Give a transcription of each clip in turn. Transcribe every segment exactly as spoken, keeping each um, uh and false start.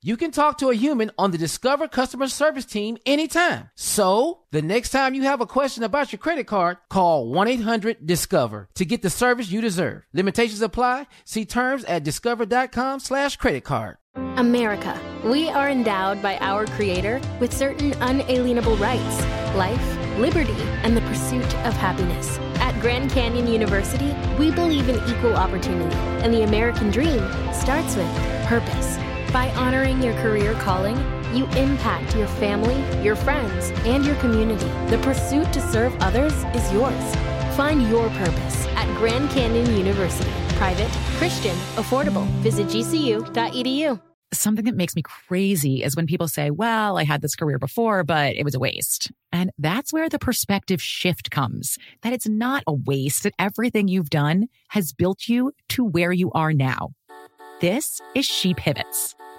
You can talk to a human on the Discover customer service team anytime. So, the next time you have a question about your credit card, call one eight hundred discover to get the service you deserve. Limitations apply. See terms at discover dot com slash credit card. America, we are endowed by our Creator with certain unalienable rights, life, liberty, and the pursuit of happiness. At Grand Canyon University, we believe in equal opportunity, and the American dream starts with purpose. By honoring your career calling, you impact your family, your friends, and your community. The pursuit to serve others is yours. Find your purpose at Grand Canyon University. Private, Christian, affordable. Visit G C U dot E D U. Something that makes me crazy is when people say, well, I had this career before, but it was a waste. And that's where the perspective shift comes, that it's not a waste, that everything you've done has built you to where you are now. This is She Pivots,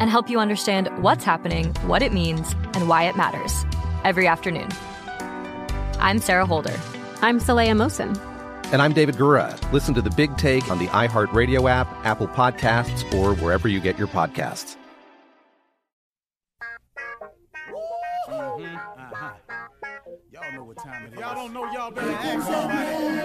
and help you understand what's happening, what it means, and why it matters every afternoon. I'm Sarah Holder. I'm Saleha Mohsen. And I'm David Gura. Listen to The Big Take on the iHeartRadio app, Apple Podcasts, or wherever you get your podcasts. Mm-hmm. Uh-huh. Y'all know what time it is. Y'all don't know, y'all better ask somebody.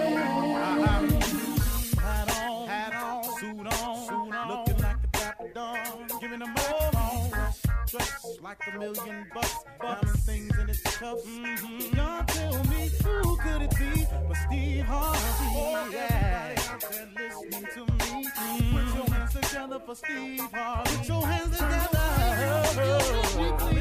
Uh-huh. Hat on, hat on, suit on, suit on. Looking like the Papa Don, giving them all on. Dressed like a million bucks, bucks, things in its cups. Mm-hmm. Y'all tell me, who could it be but Steve Harvey? Oh, yeah. Everybody out there listening to me. Mm-hmm. Put your hands together for Steve Harvey. Put your hands together. Oh, oh, oh.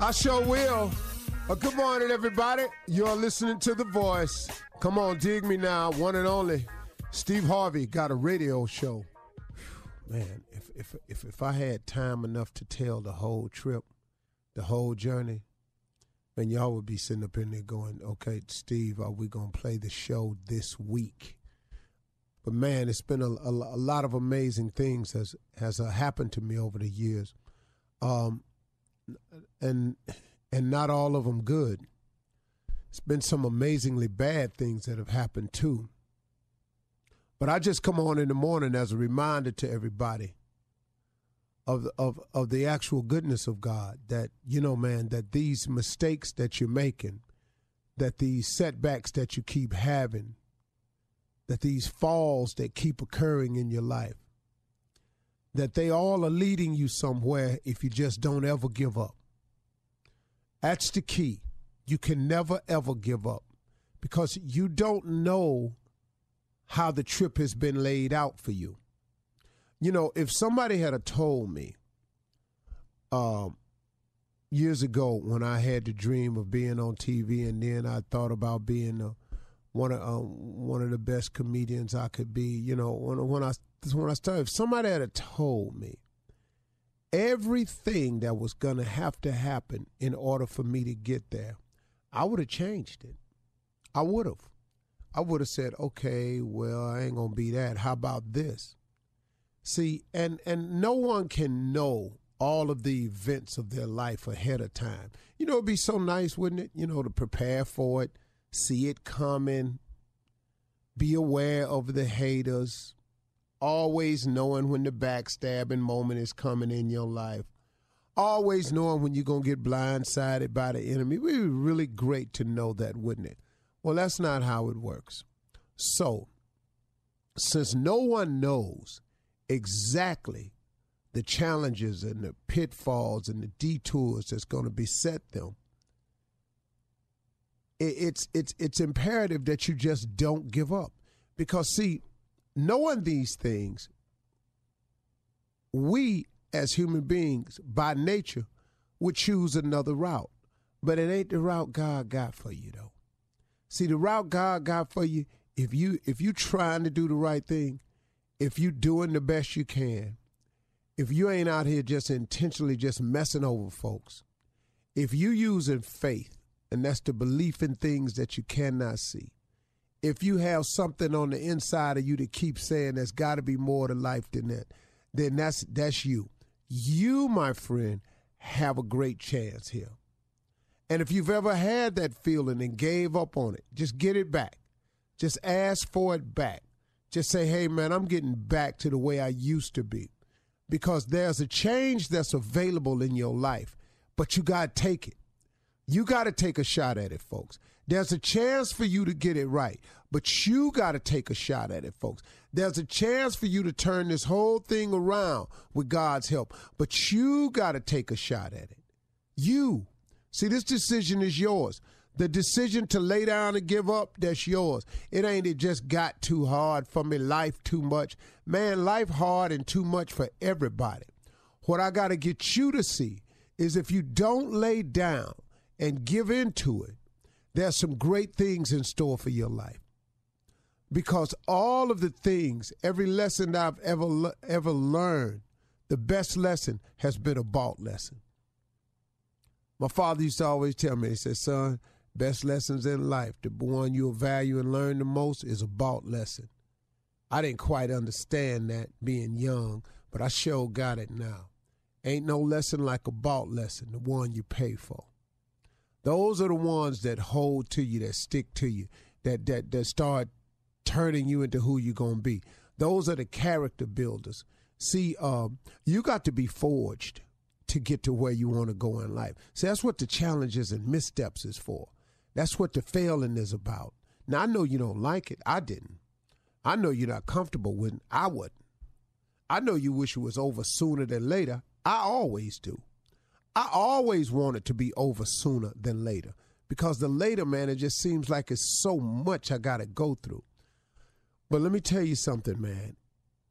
I sure will. Uh, good morning, everybody. You're listening to The Voice. Come on, dig me now. One and only Steve Harvey got a radio show. Whew, man, if, if if if I had time enough to tell the whole trip, the whole journey, then y'all would be sitting up in there going, okay, Steve, are we going to play the show this week? But, man, it's been a, a, a lot of amazing things has, has uh, happened to me over the years. Um, and and not all of them good. It's been some amazingly bad things that have happened too. But I just come on in the morning as a reminder to everybody of of of the actual goodness of God, that, you know, man, that these mistakes that you're making, that these setbacks that you keep having, that these falls that keep occurring in your life, that they all are leading you somewhere if you just don't ever give up. That's the key. You can never, ever give up, because you don't know how the trip has been laid out for you. You know, if somebody had told me um, years ago when I had the dream of being on T V, and then I thought about being a, one of uh, one of the best comedians I could be, you know, when, when I when I started, if somebody had told me everything that was going to have to happen in order for me to get there, I would have changed it. I would have. I would have said, okay, well, I ain't going to be that. How about this? See, and, and no one can know all of the events of their life ahead of time. You know, it'd be so nice, wouldn't it? You know, to prepare for it. See it coming, be aware of the haters, always knowing when the backstabbing moment is coming in your life, always knowing when you're going to get blindsided by the enemy. It would be really great to know that, wouldn't it? Well, that's not how it works. So, since no one knows exactly the challenges and the pitfalls and the detours that's going to beset them, It's it's it's imperative that you just don't give up, because, see, knowing these things, we as human beings by nature would choose another route, but it ain't the route God got for you, though. See, the route God got for you, if you if you trying to do the right thing, if you doing the best you can, if you ain't out here just intentionally just messing over folks, if you using faith. And that's the belief in things that you cannot see. If you have something on the inside of you to keep saying there's got to be more to life than that, then that's that's you. You, my friend, have a great chance here. And if you've ever had that feeling and gave up on it, just get it back. Just ask for it back. Just say, hey, man, I'm getting back to the way I used to be. Because there's a change that's available in your life, but you got to take it. You got to take a shot at it, folks. There's a chance for you to get it right, but you got to take a shot at it, folks. There's a chance for you to turn this whole thing around with God's help, but you got to take a shot at it. You. See, this decision is yours. The decision to lay down and give up, that's yours. It ain't it just got too hard for me, life too much. Man, life hard and too much for everybody. What I got to get you to see is if you don't lay down and give into it, there's some great things in store for your life. Because all of the things, every lesson that I've ever ever learned, the best lesson has been a bought lesson. My father used to always tell me, he said, son, best lessons in life, the one you'll value and learn the most is a bought lesson. I didn't quite understand that being young, but I sure got it now. Ain't no lesson like a bought lesson, the one you pay for. Those are the ones that hold to you, that stick to you, that that that start turning you into who you're going to be. Those are the character builders. See, um, you got to be forged to get to where you want to go in life. See, that's what the challenges and missteps is for. That's what the failing is about. Now, I know you don't like it. I didn't. I know you're not comfortable with it. I wouldn't. I know you wish it was over sooner than later. I always do. I always want it to be over sooner than later, because the later, man, it just seems like it's so much I got to go through. But let me tell you something, man.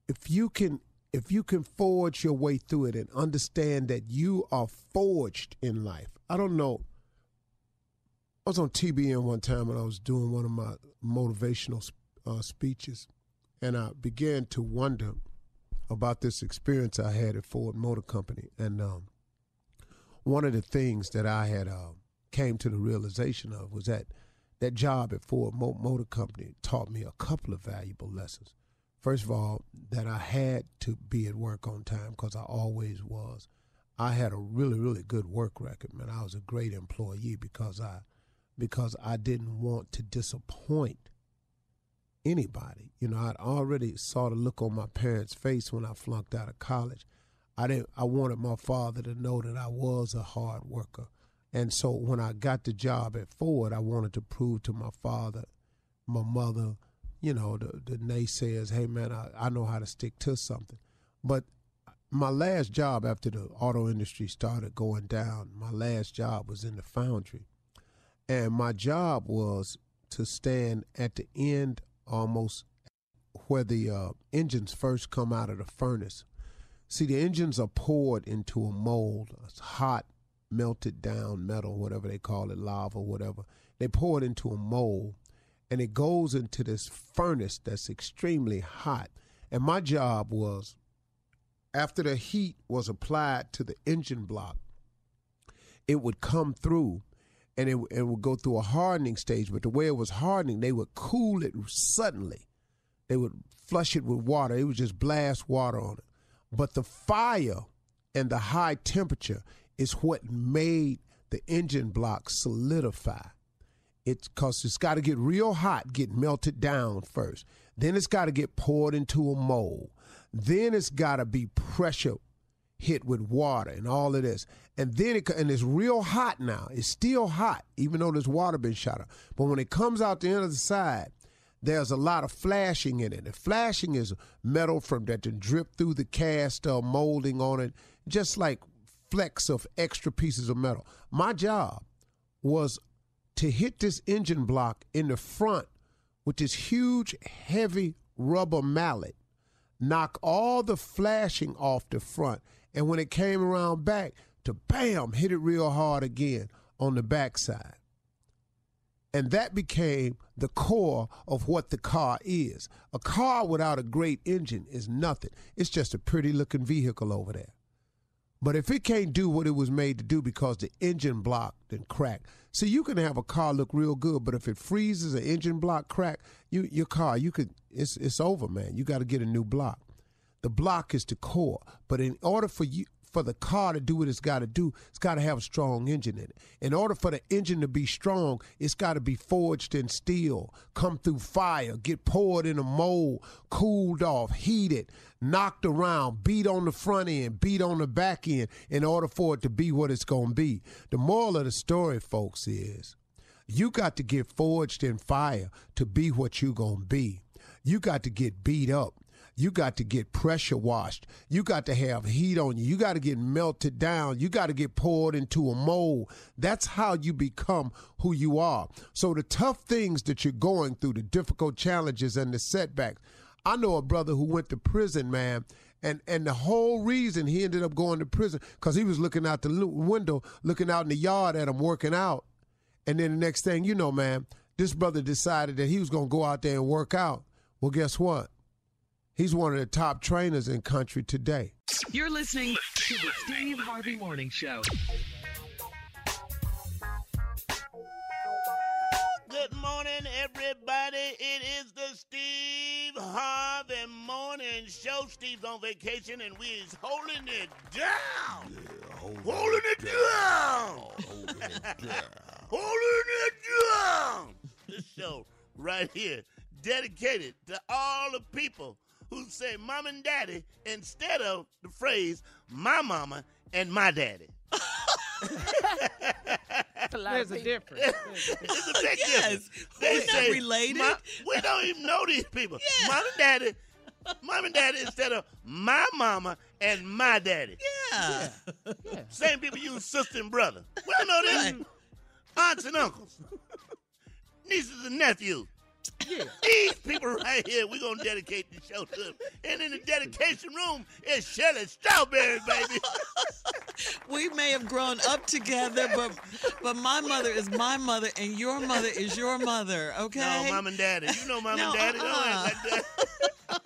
If you can, if you can forge your way through it and understand that you are forged in life. I don't know. I was on T B N one time and I was doing one of my motivational uh, speeches, and I began to wonder about this experience I had at Ford Motor Company. And, um, one of the things that I had uh, came to the realization of was that that job at Ford Motor Company taught me a couple of valuable lessons. First of all, that I had to be at work on time, because I always was. I had a really, really good work record, man. I was a great employee because I because I didn't want to disappoint anybody. You know, I'd already saw the look on my parents' face when I flunked out of college. I didn't I wanted my father to know that I was a hard worker. And so when I got the job at Ford, I wanted to prove to my father, my mother, you know, the, the naysayers, hey, man, I, I know how to stick to something. But my last job after the auto industry started going down, my last job was in the foundry. And my job was to stand at the end almost where the uh, engines first come out of the furnace. See, the engines are poured into a mold. It's hot, melted down metal, whatever they call it, lava, whatever. They pour it into a mold, and it goes into this furnace that's extremely hot. And my job was, after the heat was applied to the engine block, it would come through, and it, it would go through a hardening stage. But the way it was hardening, they would cool it suddenly. They would flush it with water. It would just blast water on it. But the fire and the high temperature is what made the engine block solidify. It's because it's got to get real hot, get melted down first. Then it's got to get poured into a mold. Then it's got to be pressure hit with water and all of this. And then it, and it's real hot now. It's still hot, even though there's water been shot up. But when it comes out the other side, there's a lot of flashing in it. And flashing is metal from that to drip through the cast uh, molding on it, just like flecks of extra pieces of metal. My job was to hit this engine block in the front with this huge, heavy rubber mallet, knock all the flashing off the front, and when it came around back, to bam, hit it real hard again on the backside. And that became the core of what the car is. A car without a great engine is nothing. It's just a pretty-looking vehicle over there. But if it can't do what it was made to do because the engine block then cracked. See, you can have a car look real good, but if it freezes, an engine block crack, you, your car, you could, it's it's over, man. You got to get a new block. The block is the core. But in order for you for the car to do what it's got to do, it's got to have a strong engine in it. In order for the engine to be strong, it's got to be forged in steel, come through fire, get poured in a mold, cooled off, heated, knocked around, beat on the front end, beat on the back end in order for it to be what it's going to be. The moral of the story, folks, is you got to get forged in fire to be what you're going to be. You got to get beat up. You got to get pressure washed. You got to have heat on you. You got to get melted down. You got to get poured into a mold. That's how you become who you are. So the tough things that you're going through, the difficult challenges and the setbacks. I know a brother who went to prison, man, and, and the whole reason he ended up going to prison because he was looking out the window, looking out in the yard at him working out. And then the next thing you know, man, this brother decided that he was going to go out there and work out. Well, guess what? He's one of the top trainers in country today. You're listening to the Steve Harvey Morning Show. Good morning, everybody. It is the Steve Harvey Morning Show. Steve's on vacation, and we is holding it down. Yeah, holding, holding it down. Down. Holding it down. Holding it down. This show right here, dedicated to all the people who say mom and daddy instead of the phrase my mama and my daddy. There's a difference. There's a big yes. difference. They We're say, not related. We don't even know these people. Yeah. Mom and daddy, mom and daddy instead of my mama and my daddy. Yeah. yeah. yeah. Same people use sister and brother. We don't know this. Right. Aunts and uncles, nieces and nephews. Yeah. These people right here, we're going to dedicate the show to them. And in the dedication room is Shirley Strawberry, baby. We may have grown up together, but but my mother is my mother and your mother is your mother, okay? No, mom and daddy. You know mom no, and daddy. Uh-uh. Don't like that.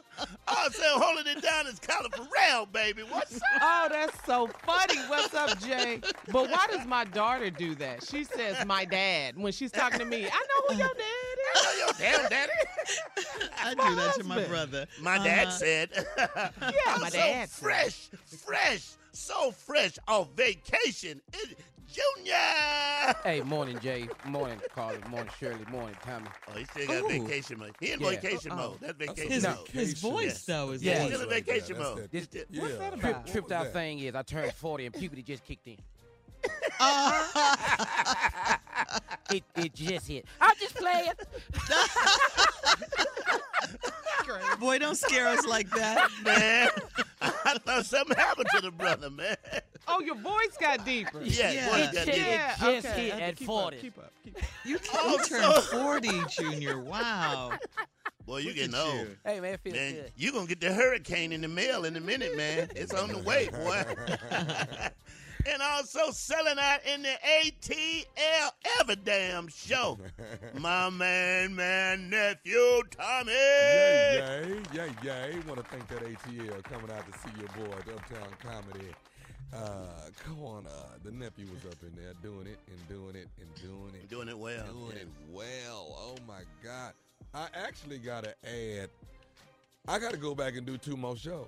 Also, holding it down is Carla Farrell, baby. What's up? Oh, that's so funny. What's up, Jay? But why does my daughter do that? She says, my dad, when she's talking to me. I know who your dad is. know your damn daddy. I do my that husband. To my brother. My uh, dad said. Yeah, I'm my so dad. Fresh, fresh, so fresh off vacation. It, Junior! Hey, morning, Jay. Morning, Carla. Morning, Shirley. Morning, Tommy. Oh, he still got Ooh. vacation mode. He in yeah. vacation uh-uh. mode. That's vacation his, mode. His voice, yeah. though, is yeah. He's still in vacation yeah, mode. That, that, yeah. What's that about? Trip, tripped out thing is I turned forty and puberty just kicked in. Uh-huh. it, it just hit. I'm just playing. Boy, don't scare us like that. Man, I thought something happened to the brother, man. Oh, your voice got deeper. Yeah, yeah. Voice got deeper. Yeah, it just okay. hit at keep forty. Up, keep up, keep up. You oh, turned forty, Junior. Wow. Boy, you getting old. You. Hey, man, it feels man, good. You're going to get the hurricane in the mail in a minute, man. It's on the way, boy. And also selling out in the A T L ever damn show. My man, man, nephew, Tommy. Yay, yay, yay, yay. Want to thank that A T L coming out to see your boy at Uptown Comedy uh, Corner. The nephew was up in there doing it and doing it and doing it. Doing it well. Doing yeah. it well. Oh, my God. I actually got to add, I got to go back and do two more shows.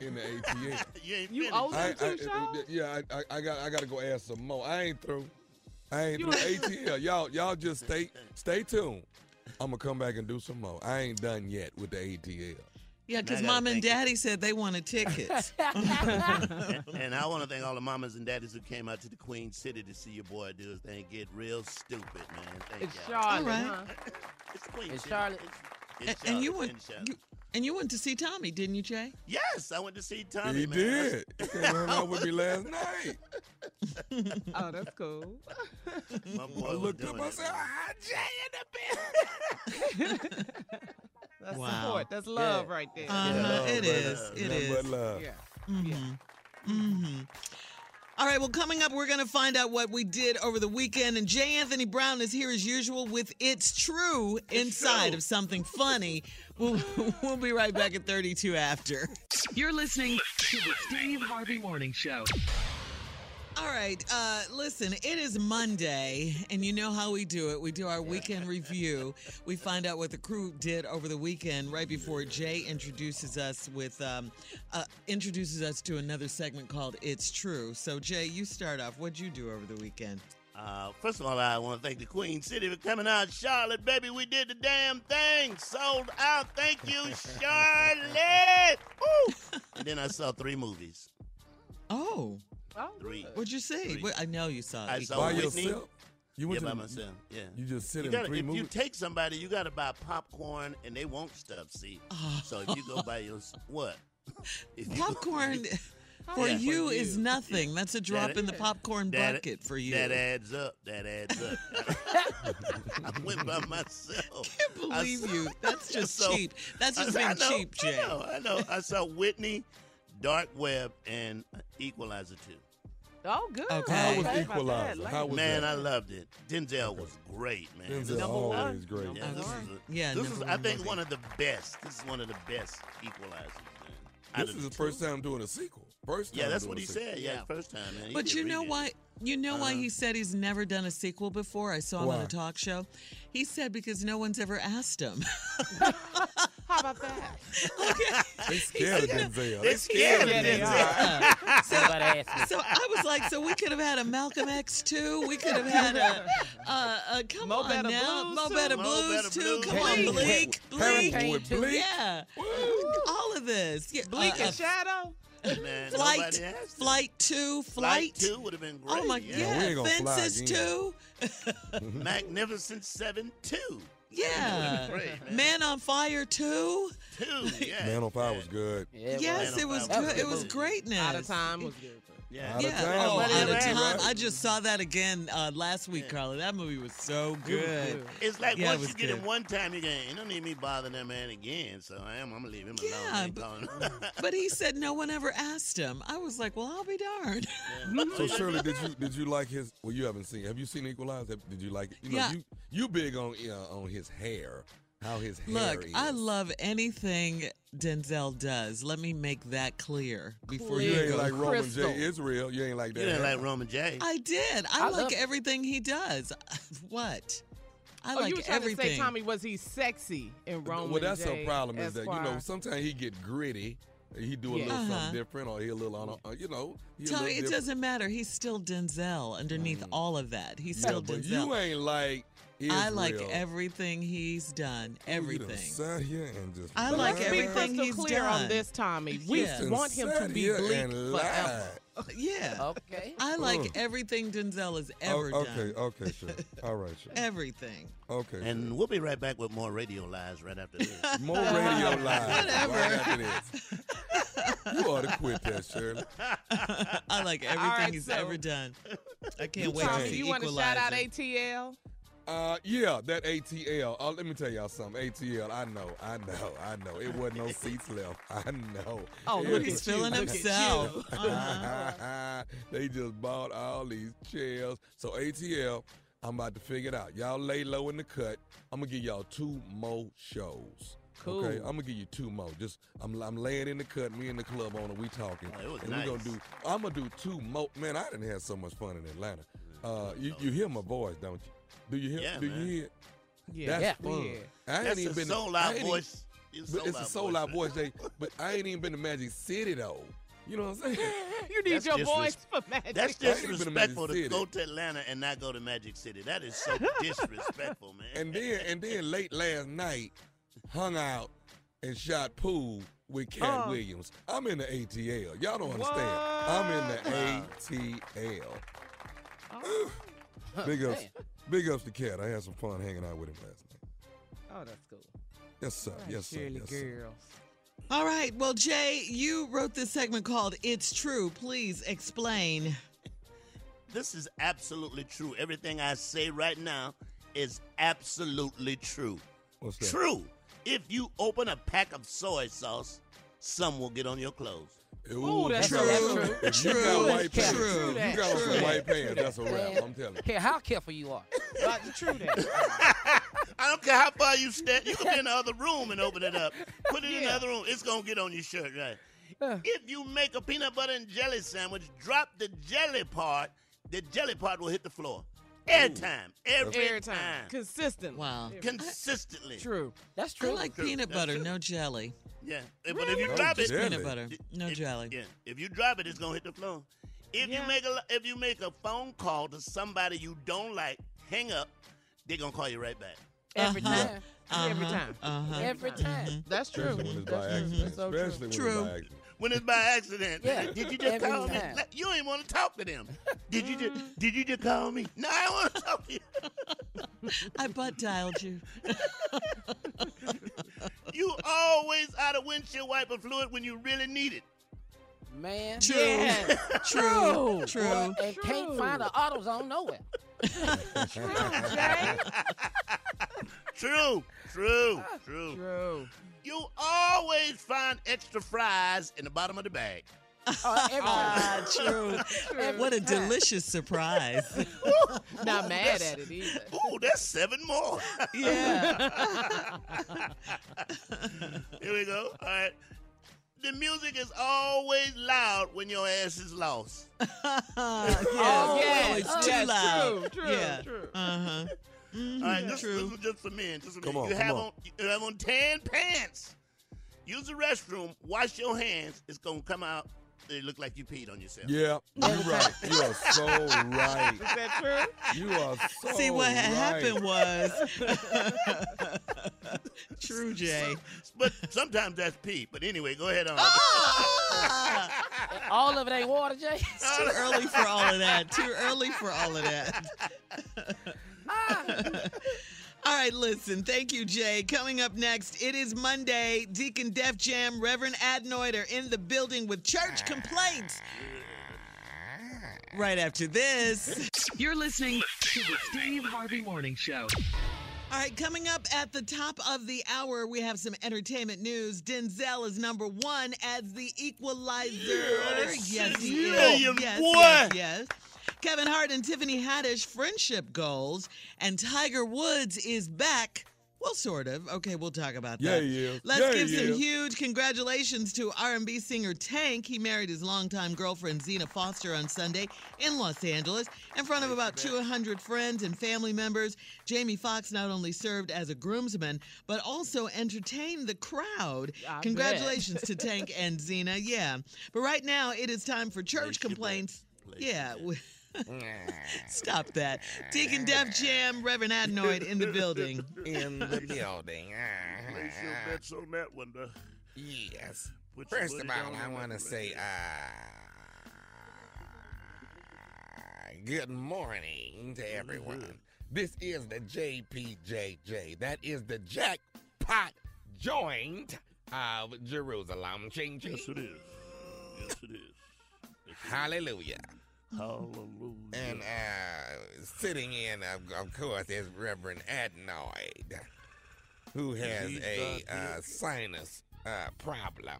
In the A T L. You, you owe them two shows? Yeah, I, I, I got I got to go ask some more. I ain't through. I ain't through. A T L, y'all y'all just stay stay tuned. I'm gonna come back and do some more. I ain't done yet with the A T L. Yeah, because mom and daddy you. said they wanted tickets. and, and I want to thank all the mamas and daddies who came out to the Queen City to see your boy do his thing. Get real stupid, man. Thank it's y'all. Charlotte. All right. huh? It's Queen it's City. Charlotte. It's, it's Charlotte. And you would. And you went to see Tommy, didn't you, Jay? Yes, I went to see Tommy. He man. did. He came out with me last night. Oh, that's cool. My boy I looked up, I said, ah, Jay in the bed. That's wow. support. That's love yeah. right there. Uh-huh. Yeah. Love, it is. Love. It is. Love, love. Yeah. Mm-hmm. Yeah. Mm-hmm. All right, well, coming up, we're going to find out what we did over the weekend. And Jay Anthony Brown is here as usual with It's True Inside of Something Funny. We'll, we'll be right back at thirty-two after. You're listening to the Steve Harvey Morning Show. All right, uh, listen, it is Monday, and you know how we do it. We do our weekend review. We find out what the crew did over the weekend right before Jay introduces us with um, uh, introduces us to another segment called It's True. So, Jay, you start off. What'd you do over the weekend? Uh, first of all, I want to thank the Queen City for coming out. Charlotte, baby, we did the damn thing. Sold out. Thank you, Charlotte. Woo! And then I saw three movies. Oh. Oh, Three. What'd you see? Three. I know you saw it. I saw by Whitney. yourself? You went yeah, to by the, myself. Yeah. You just sit you gotta, in three if movies? If you take somebody, you got to buy popcorn, and they want stuff, see? Oh. So if you go by yourself, what? If popcorn... You, For, yeah, you for you is nothing. That's a drop that, in the popcorn that, bucket for you. That adds up. That adds up. I went by myself. Can't believe I saw, you. That's just so, cheap. That's just I, being I know, cheap, Jay. I know, I know. I saw Whitney, Dark Web, and Equalizer two. Oh, good. Okay. How was okay. Equalizer? How was man, that? I loved it. Denzel okay. was great, man. Denzel always great. Yeah, okay. this is, a, yeah, this is I think, one of the best. This is one of the best Equalizers. This is the first time doing a sequel. First time. Yeah, that's what he said. Yeah, first time, man. But you know why? You know why he said he's never done a sequel before? I saw him on a talk show. He said because no one's ever asked him. How about that? Okay. They scared of Denzel. They scared of Denzel. So I was like, so we could have had a Malcolm X two. We could have had a, uh, a come Mo on Betta now, Blues Mo Better Blues two. Come on, Bleak, Bleak, yeah, all of this. Yeah, Bleak uh, and Shadow. Man, flight, flight two, flight. Flight two would have been great. Oh my yeah. yeah. God, Fences two, Magnificent Seven two. Yeah, great, man. Man on Fire two. Two, yeah. Man on Fire yeah. was good. Yeah, yes, Man it was good. It was greatness. Out of Time was good. Yeah, out yeah. of time. Oh, out of time. Right. I just saw that again uh, last week, yeah. Carla. That movie was so good. It's like yeah, once it you get good. him one time, you ain't don't need me bothering that man again. So I am. I'm gonna leave him alone. Yeah, but, but he said no one ever asked him. I was like, well, I'll be darned. Yeah. So Shirley, did you did you like his? Well, you haven't seen. Have you seen Equalizer? Did you like? You know, yeah. You you big on uh, on his hair. How his hair Look, is. I love anything Denzel does. Let me make that clear before clear. you, you ain't go like Roman Crystal. J. Israel. You ain't like that. You ain't like Roman J. I did. I, I like everything it. he does. What? I, I oh, like you were trying everything. To say, Tommy, was he sexy in Roman? Well, that's J. a problem is that, you know, sometimes he get gritty. He do a yeah. little uh-huh. something different, or he a little, uh, you know. Tommy, it doesn't matter. He's still Denzel underneath mm. all of that. He's yeah, still but Denzel. You ain't like Israel. I like everything he's done. Everything. And just I like Let's everything be he's clear done. On this, Tommy. We yes. want him to be bleak forever. Yeah. Okay. I like Ugh. everything Denzel has ever oh, okay, done. Okay, okay, sure. All right, sure. Everything. Okay. And sure. we'll be right back with more radio lies right after this. More radio lies Whatever. right after this. You ought to quit that, Shirley. I like everything right, he's so, ever done. I can't wait Tommy, to see you Equalizer. You want to shout out A T L? Uh, yeah, that A T L. Uh, let me tell y'all something. A T L, I know, I know, I know. It wasn't no seats left. I know. Oh, look, he's feeling himself. Uh-huh. They just bought all these chairs. So, A T L, I'm about to figure it out. Y'all lay low in the cut. I'm going to give y'all two more shows. Cool. Okay, I'm going to give you two more. Just I'm I'm laying in the cut. Me and the club owner, we talking. Oh, it was and nice. We're gonna do, I'm going to do two more. Man, I didn't have so much fun in Atlanta. Uh, you, you hear my voice, don't you? Do you hear? Yeah, do man. you hear? Yeah, that's yeah. fun. Yeah. I ain't even been. Soul Out voice. It's a Soul Out voice day, but I ain't even been to Magic City though. You know what I'm saying? You need that's your voice res- for Magic. That's disrespectful to City. Go to Atlanta and not go to Magic City. That is so disrespectful, man. And then and then late last night, hung out and shot pool with Cat oh. Williams. I'm in the A T L. Y'all don't understand. What? I'm in the A T L. Oh. Big ups, big ups to Cat. I had some fun hanging out with him last night. Oh, that's cool. Yes, sir. Right, yes, sir. Yes, sir. Girls. All right. Well, Jay, you wrote this segment called It's True. Please explain. This is absolutely true. Everything I say right now is absolutely true. What's that? True. If you open a pack of soy sauce, some will get on your clothes. Ooh, Ooh, that's true. True. That's true. You got white pants. True. You got true. Some white pants. That's a wrap. I'm telling you. Care how careful you are. About the true that. I don't care how far you stand. You can be in the other room and open it up. Put it yeah. in the other room. It's gonna get on your shirt, right? Uh. If you make a peanut butter and jelly sandwich, drop the jelly part. The jelly part will hit the floor. Every time. Every, Every time. time. Consistent. Wow. Consistently. I, true. That's true. I like true. peanut butter, that's no true. jelly. Yeah, really? But if you no drop jelly. it, peanut butter, no if, jelly. Yeah, if you drop it, it's gonna hit the floor. If yeah. you make a if you make a phone call to somebody you don't like, hang up. They're gonna call you right back. Uh-huh. Every time. Uh-huh. Every time. Uh-huh. Every time. Mm-hmm. That's true. Especially when it's by accident. So Especially true. When it's by accident. When it's by accident. Yeah. Did you just Every call time. me? You ain't want to talk to them. Did you just Did you just call me? No, I don't want to talk to you. I butt dialed you. You always out of windshield wiper fluid when you really need it. Man. True. Yeah. True. True. True. Well, and True. Can't find an AutoZone nowhere. True, Jay. True. True. True. True. You always find extra fries in the bottom of the bag. Oh, ah, true. True. What a delicious surprise. Not mad at it either. Ooh, that's seven more. Yeah. Here we go. All right. The music is always loud when your ass is lost. yes. Oh, yes. It's too yes. loud. True, true, yeah. true. Uh-huh. Mm-hmm. All right, this, this is just for men. Just for come men. On, you, come have on. On, you have on tan pants. Use the restroom. Wash your hands. It's going to come out. It look like you peed on yourself. Yeah, you're right. You are so right. Is that true? You are so right. See, what right. happened was... True, Jay. So, but sometimes that's pee. But anyway, go ahead on. Oh! All of it ain't water, Jay? It's too early for all of that. Too early for all of that. All right, listen. Thank you, Jay. Coming up next, it is Monday. Deacon Def Jam, Reverend Adnoid are in the building with church complaints. Right after this. You're listening to the Steve Harvey Morning Show. All right, coming up at the top of the hour, we have some entertainment news. Denzel is number one as the Equalizer. Yes, yes he is. Yes, yes, yes. Kevin Hart and Tiffany Haddish, friendship goals. And Tiger Woods is back Well, sort of. Okay, we'll talk about yeah, that. Yeah, yeah. Let's yeah, give yeah. some huge congratulations to R and B singer Tank. He married his longtime girlfriend, Zena Foster, on Sunday in Los Angeles in front of about two hundred friends and family members. Jamie Foxx not only served as a groomsman, but also entertained the crowd. I Congratulations to Tank and Zena. Yeah. But right now, it is time for church Play complaints. Yeah. Stop that. Deacon Def Jam, Reverend Adenoid in the building. In the building. Place your bets on that one, though. Yes. Put First of all, I want to say, uh, good morning to everyone. Mm-hmm. This is the J P J J. That is the jackpot joint of Jerusalem. Ching, ching. Yes, it is. Yes, it is. Yes, it Hallelujah. Is. Hallelujah. And uh, sitting in, of, of course, is Reverend Adenoid, who has He's a uh, sinus uh, problem.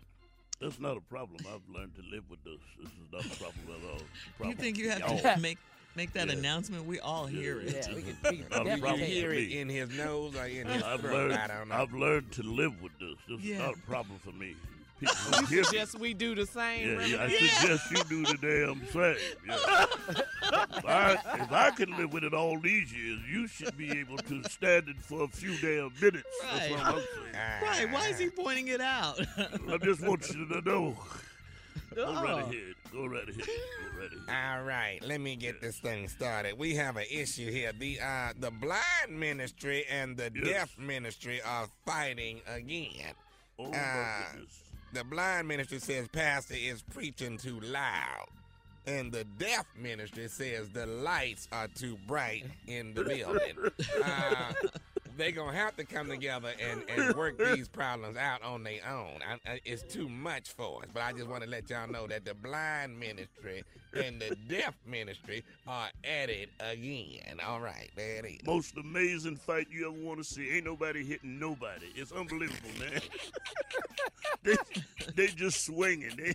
That's not a problem. I've learned to live with this. This is not a problem at all. Problem. You think you have Yo. to make make that yeah. announcement? We all yeah. hear it. Yeah, we can, we can definitely hear it in his nose or in his I've throat. Learned, I don't know. I've learned to live with this. This yeah. is not a problem for me. You suggest we do the same? Yeah, yeah I yeah. suggest you do the damn same. Yeah. if, I, if I can live with it all these years, you should be able to stand it for a few damn minutes. Right. That's what I'm saying. Right. Why is he pointing it out? I just want you to know. Go oh. right ahead. Go right ahead. Go right ahead. All right. Let me get this thing started. We have an issue here. The uh, the blind ministry and the yes. deaf ministry are fighting again. Oh, uh, my goodness. The blind ministry says pastor is preaching too loud. And the deaf ministry says the lights are too bright in the building. Uh, They're going to have to come together and, and work these problems out on their own. I, I, it's too much for us. But I just want to let y'all know that the blind ministry and the deaf ministry are at it again. All right, there it is. Most amazing fight you ever want to see. Ain't nobody hitting nobody. It's unbelievable, man. They, they just swinging. They,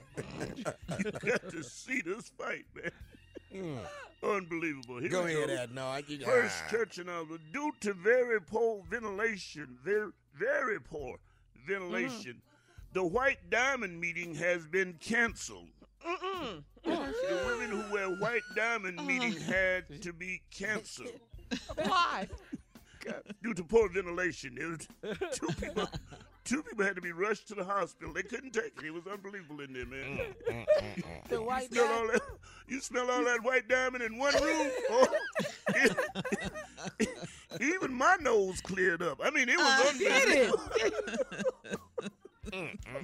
you got to see this fight, man. Mm. Unbelievable. Here go ahead, Ad. No, I get First ah. church in Alabama, due to very poor ventilation, very, very poor ventilation, mm-hmm. the White Diamond meeting has been canceled. Mm-mm. Mm-mm. The women who were White Diamond uh-huh. meeting had to be canceled. Why? Due to poor ventilation, there was two people. Two people had to be rushed to the hospital. They couldn't take it. It was unbelievable in there, man. Mm, mm, mm, mm. The white you smell all that, you smell all that white diamond in one room? Oh, it, it, even my nose cleared up. I mean, it was I unbelievable. It. mm, mm, mm.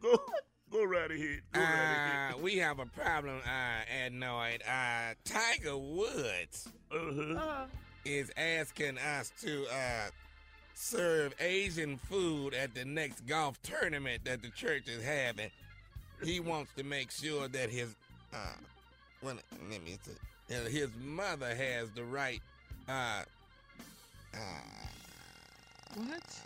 Go, go right ahead. Go uh, right ahead. We have a problem, uh, Adenoid. Uh, Tiger Woods uh-huh. Uh-huh. is asking us to... Uh, serve Asian food at the next golf tournament that the church is having. He wants to make sure that his uh, well, let me see, his mother has the right uh, uh, what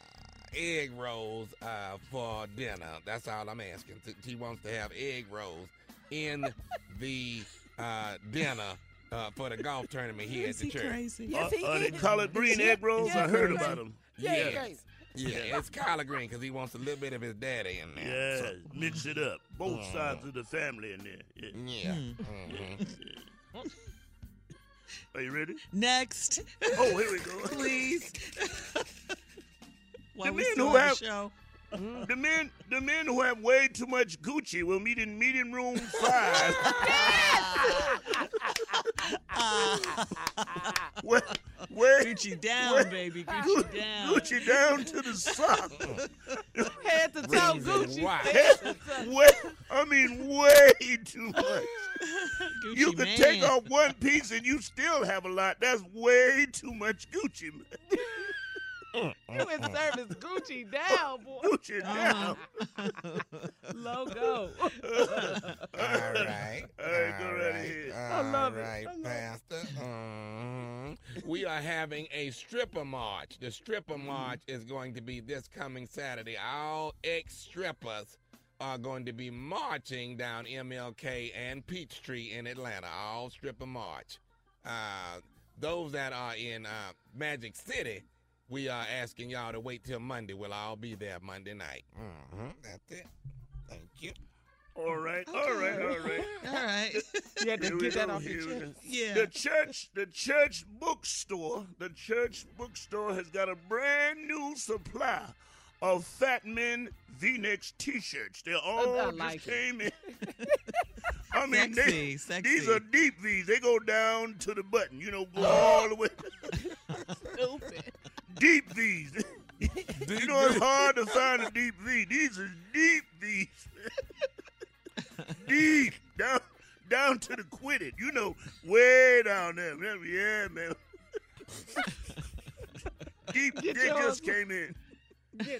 egg rolls uh, for dinner. That's all I'm asking. He wants to have egg rolls in the uh, dinner. Uh, for the golf tournament here is at the church. Crazy? Yes, he uh, are they collard green egg rolls? Yes, I heard about them. Yes. Yes. Yeah, yeah, it's collard green because he wants a little bit of his daddy in there. Yeah, so. Mix it up. Both mm. sides of the family in there. Yeah. yeah. Mm-hmm. yeah. Are you ready? Next. Oh, here we go. Please. While the we still on the show. Mm-hmm. The men, the men who have way too much Gucci will meet in meeting room five. where, where, Gucci down, where, baby. Gucci Gucci down. Gucci down to the sock. Head to toe, Gucci. Head, way, I mean, way too much. Gucci you could man. take off one piece and you still have a lot. That's way too much Gucci, man. You in service Gucci down, boy. Gucci down. Uh-huh. Logo. All right. All right, go right ahead. I love it. All right, Pastor. Um, we are having a stripper march. The stripper march is going to be this coming Saturday. All ex-strippers are going to be marching down M L K and Peachtree in Atlanta. All stripper march. Uh, those that are in uh, Magic City We are asking y'all to wait till Monday. We'll all be there Monday night. Mm-hmm. That's it. Thank you. All right, okay. all right, all right. All right. You had to get that off your chest. Yeah. The church, the church bookstore, the church bookstore has got a brand new supply of Fat Men V-Necks T-shirts. They all I just like came it. in. I mean, sexy, they, sexy. These are deep V's. They go down to the button, you know, go oh. all the way. Stupid. Deep V's. Deep you know, it's hard to find a deep V. These are deep V's. Deep, down down to the quitted. You know, way down there. Yeah, man. Deep, they just came in.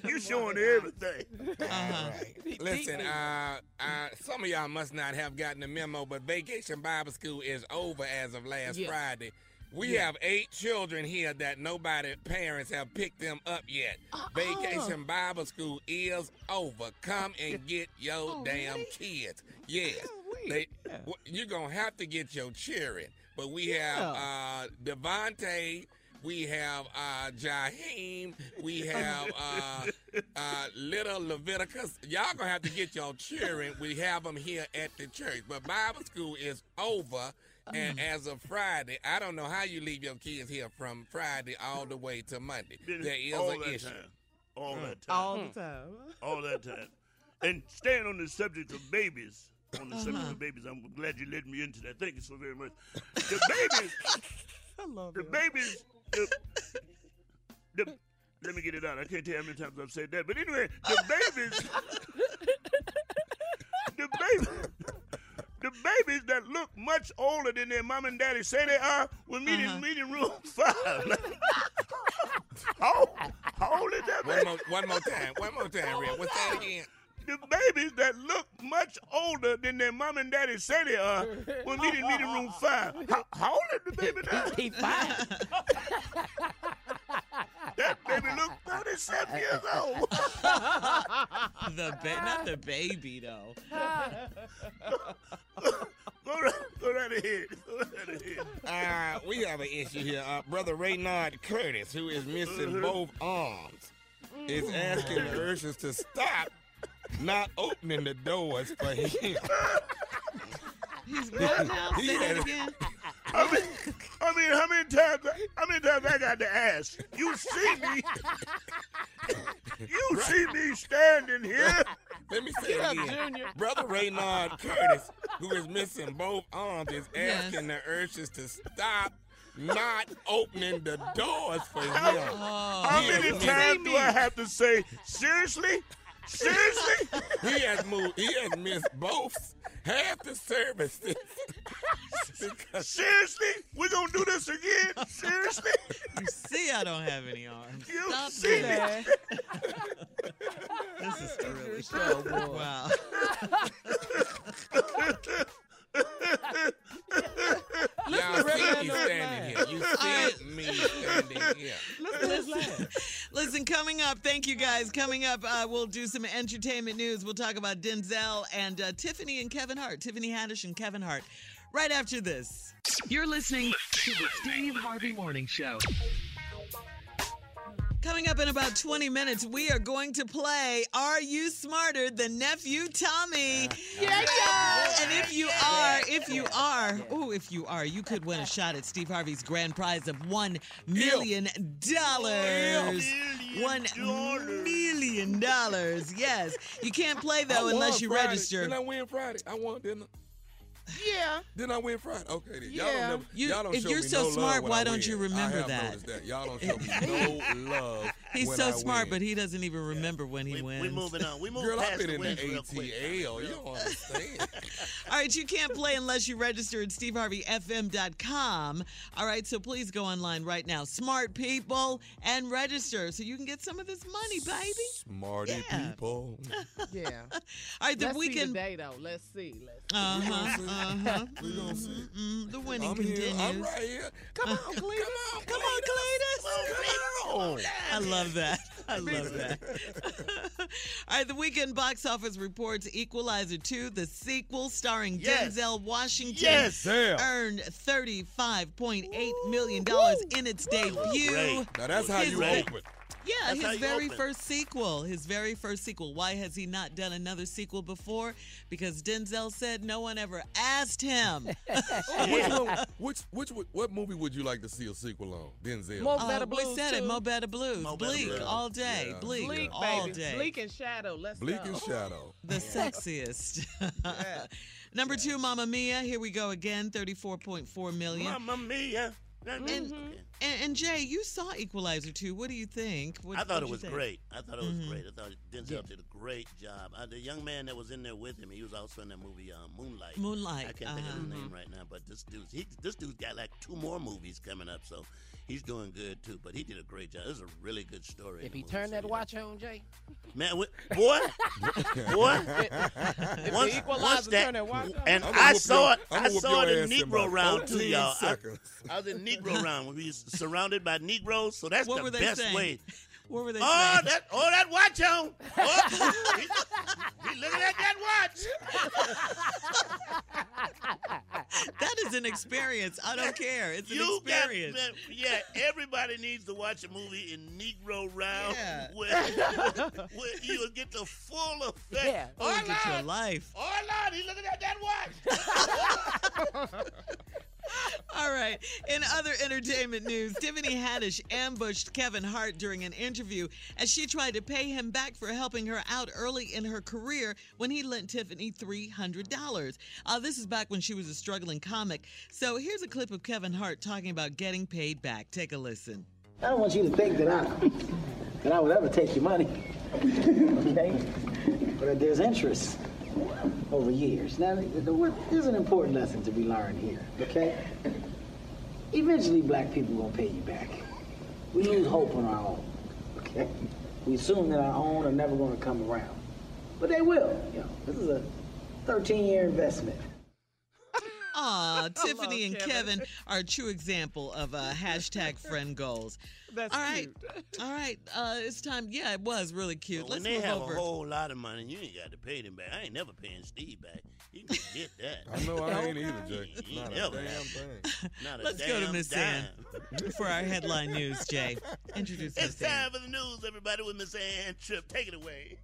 You showing everything. Uh-huh. Right. Listen, uh, uh, some of y'all must not have gotten the memo, but Vacation Bible School is over as of last yeah. Friday. We yeah. have eight children here that nobody, parents have picked them up yet. Uh-uh. Vacation Bible School is over. Come and get your oh, damn really? kids. Yes. Oh, they, yeah. You're going to have to get your cheering. But we yeah. have uh, Devontae. We have uh, Jaheim. We have uh, uh, Little Leviticus. Y'all going to have to get your cheering. We have them here at the church. But Bible School is over. And as of Friday, I don't know how you leave your kids here from Friday all the way to Monday. There is all an that issue. Time. All mm. that time. All the time. All that time. And staying on the subject of babies, on the uh-huh. subject of babies, I'm glad you led me into that. Thank you so very much. The babies. I love The you. babies. The, the, let me get it out. I can't tell how many times I've said that. But anyway, the babies. the babies. The babies that look much older than their mom and daddy say they are will meet uh-huh. in meeting room five. how, how old is that baby? One more, one more time. One more time, Red. What's that again? The babies that look much older than their mom and daddy say they are will meet in meeting room five. How, how old is the baby now? He's five. That baby look thirty-seven years old. the ba- Not the baby, though. Go right, go right ahead. Go right ahead. Uh, we have an issue here. Uh, Brother Raynard Curtis, who is missing uh-huh. both arms, is asking the ushers to stop not opening the doors for him. He's what now? Say that again. I mean, I mean, how many times? How many times I got to ask? You see me? You see me standing here? Let me say it again. Brother Raynard Curtis, who is missing both arms, is asking yes. the ushers to stop not opening the doors for him. How, how many times do I have to say seriously? Seriously? He has moved. He has missed both half the services. Seriously? We're going to do this again? Seriously? You see I don't have any arms. You Stop see that. This is a really show. Wow. Y'all see me standing here. You see me standing here. Listen, listen, coming up, thank you guys. Coming up, uh, we'll do some entertainment news. We'll talk about Denzel and uh, Tiffany and Kevin Hart. Tiffany Haddish and Kevin Hart. Right after this. You're listening to the Steve Harvey Morning Show. Coming up in about twenty minutes, we are going to play Are You Smarter Than Nephew Tommy? Yeah, yeah. And if you are, if you are, oh, if you are, you could win a shot at Steve Harvey's grand prize of one million dollars. one million dollars. Yes. You can't play, though, unless you Friday. register. Didn't I win Friday? I won, didn't I? Yeah. Then I win Friday. Okay, then. Yeah. Y'all don't, never, you, y'all don't if show you're me so no smart, why don't you remember that? that? Y'all don't show me no love. He's when so I smart, win. But he doesn't even remember yeah. when he we, wins. We're moving on. We move Girl, past I've been the in the A T L. You don't understand. All right, you can't play unless you register at steve harvey f m dot com. All right, so please go online right now. Smart people and register so you can get some of this money, baby. Smarty yeah. people. Yeah. All right, the Let's weekend. Let's see the day, though. Let's see. Let's see. Uh-huh. Uh-huh. We gonna see. Mm-hmm. The winning I'm continues. Here. I'm right here. Come on, Cletus. Come on, Cletus. Come on, Cletus. Come on. I love that. I love that. All right, the weekend box office reports Equalizer two, the sequel starring yes. Denzel Washington, yes, earned thirty-five point eight million dollars Woo. in its debut. Great. Now, that's how his, you open. Yeah, that's his very open. first sequel. His very first sequel. Why has he not done another sequel before? Because Denzel said no one ever asked him. oh, which, which, which, what movie would you like to see a sequel on? Denzel. Mo Better uh, Blues. We said too. it. Mo Better Blues. Mo Bleak Better. all day. Yeah. Bleak, Bleak all baby. day. Bleak and Shadow. Let's Bleak go. and Shadow. The yeah. sexiest. yeah. Number yeah. two, Mamma Mia. Here we go again. thirty-four point four million dollars. Mamma Mia. Mm-hmm. And, and, and Jay, you saw Equalizer two. What do you think? What, I thought it was think? great. I thought it was mm-hmm. great. I thought Denzel yeah. did a great job. Uh, the young man that was in there with him, he was also in that movie uh, Moonlight. Moonlight. I can't uh-huh. think of his name right now, but this dude's he, this dude's got like two more movies coming up, so he's doing good too. But he did a great job. It was a really good story. If he movie, turned so that watch on, Jay, man, what, boy, boy, if once, once that, that watch on, and I saw it. I saw it in Negro round too, y'all. I, I was in Negro round when we was surrounded by Negroes, so that's what the best saying? way. What were they oh, saying? That, oh, that watch on. Oh, he's, he's looking at that watch. That is an experience. I don't care. It's you an experience. Got, yeah, everybody needs to watch a movie in Negro round yeah. where, where you get the full effect. Yeah. Oh, Lord. Your life. Oh, Lord, he's looking at that watch. All right. In other entertainment news, Tiffany Haddish ambushed Kevin Hart during an interview as she tried to pay him back for helping her out early in her career when he lent Tiffany three hundred dollars. Uh, this is back when she was a struggling comic. So here's a clip of Kevin Hart talking about getting paid back. Take a listen. I don't want you to think that I, that I would ever take your money, okay? But there's interest over years. Now, there's an important lesson to be learned here, okay? Eventually, black people will pay you back. We lose hope on our own, okay? We assume that our own are never going to come around. But they will. You know, this is a thirteen-year investment. Aw, Tiffany and Kevin. Kevin are a true example of uh, hashtag friend goals. That's all right, cute. All right, uh, it's time. Yeah, it was really cute. Well, Let's when they have over. a whole lot of money, you ain't got to pay them back. I ain't never paying Steve back. You can get that. I know I ain't either, Jay. Not never. a damn thing. Not a Let's damn go to Miss Ann for our headline news, Jay. Introduce Miss Ann. It's time for the news, everybody, with Miss Ann Tripp. Take it away.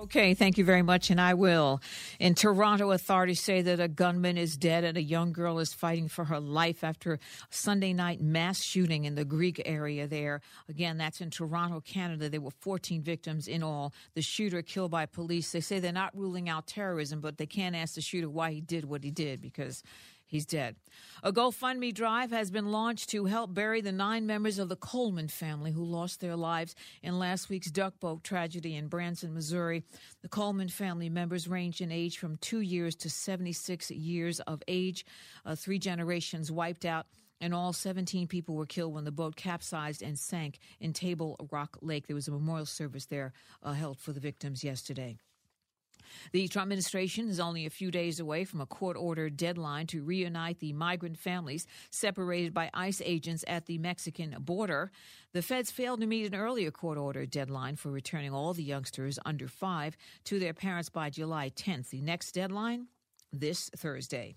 Okay, thank you very much, and I will. In Toronto, authorities say that a gunman is dead and a young girl is fighting for her life after a Sunday night mass shooting in the Greek area there. Again, that's in Toronto, Canada. There were fourteen victims in all. The shooter killed by police. They say they're not ruling out terrorism, but they can't ask the shooter why he did what he did because he's dead. A GoFundMe drive has been launched to help bury the nine members of the Coleman family who lost their lives in last week's duck boat tragedy in Branson, Missouri. The Coleman family members range in age from two years to seventy-six years of age. Uh, three generations wiped out. And all seventeen people were killed when the boat capsized and sank in Table Rock Lake. There was a memorial service there uh, held for the victims yesterday. The Trump administration is only a few days away from a court-ordered deadline to reunite the migrant families separated by ICE agents at the Mexican border. The feds failed to meet an earlier court-ordered deadline for returning all the youngsters under five to their parents by July tenth. The next deadline, this Thursday.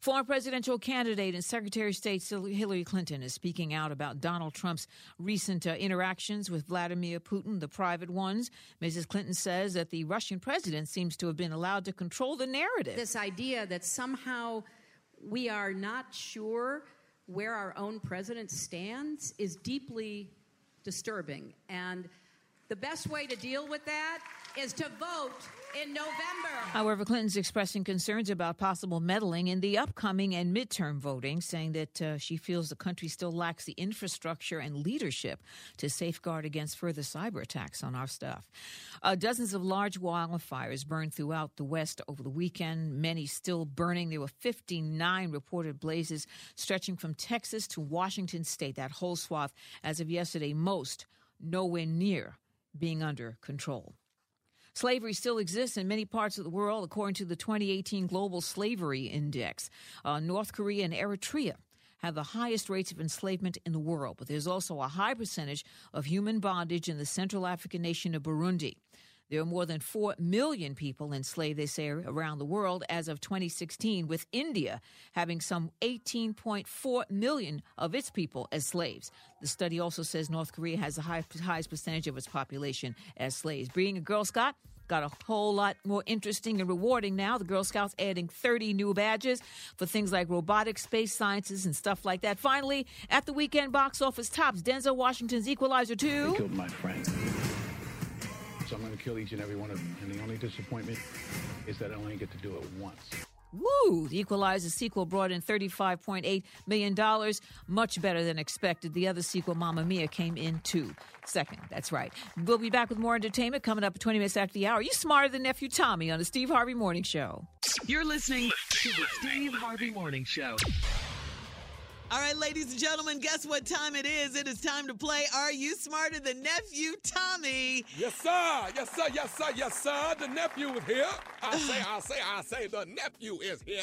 Former presidential candidate and Secretary of State Hillary Clinton is speaking out about Donald Trump's recent uh, interactions with Vladimir Putin, the private ones. Missus Clinton says that the Russian president seems to have been allowed to control the narrative. This idea that somehow we are not sure where our own president stands is deeply disturbing. And the best way to deal with that is to vote in November. However, Clinton's expressing concerns about possible meddling in the upcoming and midterm voting, saying that uh, she feels the country still lacks the infrastructure and leadership to safeguard against further cyber attacks on our stuff. Uh, dozens of large wildfires burned throughout the West over the weekend, many still burning. There were fifty-nine reported blazes stretching from Texas to Washington State, that whole swath. As of yesterday, most nowhere near being under control. Slavery still exists in many parts of the world, according to the twenty eighteen Global Slavery Index. Uh, North Korea and Eritrea have the highest rates of enslavement in the world, but there's also a high percentage of human bondage in the Central African nation of Burundi. There are more than four million people enslaved, they say, around the world as of twenty sixteen, with India having some eighteen point four million of its people as slaves. The study also says North Korea has the high, highest percentage of its population as slaves. Being a Girl Scout got a whole lot more interesting and rewarding now. The Girl Scouts adding thirty new badges for things like robotics, space sciences, and stuff like that. Finally, at the weekend box office tops, Denzel Washington's Equalizer two. They killed my friend. So I'm going to kill each and every one of them. And the only disappointment is that I only get to do it once. Woo! The Equalizer sequel brought in thirty-five point eight million dollars, much better than expected. The other sequel, Mamma Mia, came in too. Second, that's right. We'll be back with more entertainment coming up twenty minutes after the hour. You're smarter than Nephew Tommy on the Steve Harvey Morning Show. You're listening to the Steve Harvey Morning Show. All right, ladies and gentlemen, guess what time it is? It is time to play Are You Smarter Than Nephew Tommy? Yes, sir. Yes, sir. Yes, sir. Yes, sir. The nephew is here. I say, I say, I say, the nephew is here.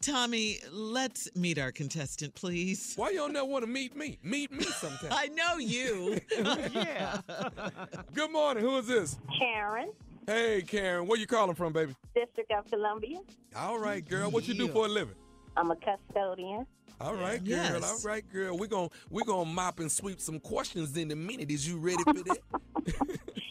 Tommy, let's meet our contestant, please. Why y'all never want to meet me? Meet me sometime. I know you. Yeah. Good morning. Who is this? Karen. Hey, Karen. Where you calling from, baby? District of Columbia. All right, girl. What you do for a living? I'm a custodian. All right, girl. Yes. All right, girl. We're going we're gonna mop and sweep some questions in a minute. Is you ready for that?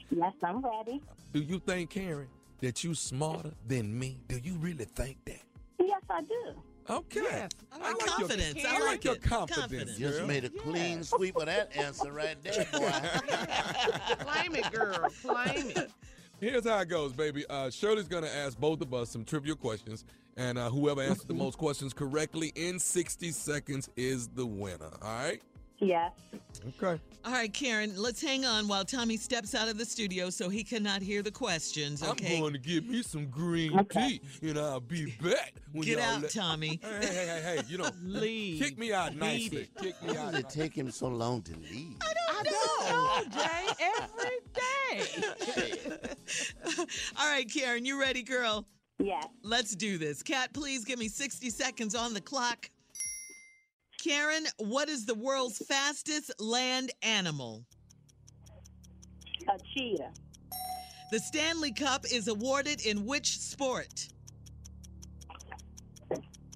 Yes, I'm ready. Do you think, Karen, that you smarter than me? Do you really think that? Yes, I do. Okay. Yes, I like, I like confidence. Your, I like your confidence, confidence. Just made a clean yeah. sweep of that answer right there, boy. Claim it, girl. Claim it. Here's how it goes, baby. Uh, Shirley's going to ask both of us some trivia questions. And uh, whoever answers the most questions correctly in sixty seconds is the winner. All right? Yes. Okay. All right, Karen, let's hang on while Tommy steps out of the studio so he cannot hear the questions, okay? I'm going to get me some green okay. tea, and I'll be back. When get out, let... Tommy. Hey, hey, hey, hey, you know, leave. Kick me out nicely. Kick me out. Why did it take him so long to leave? I don't I know. know, Jay, every day. All right, Karen, you ready, girl? Yes. Let's do this. Kat, please give me sixty seconds on the clock. Karen, what is the world's fastest land animal? A cheetah. The Stanley Cup is awarded in which sport?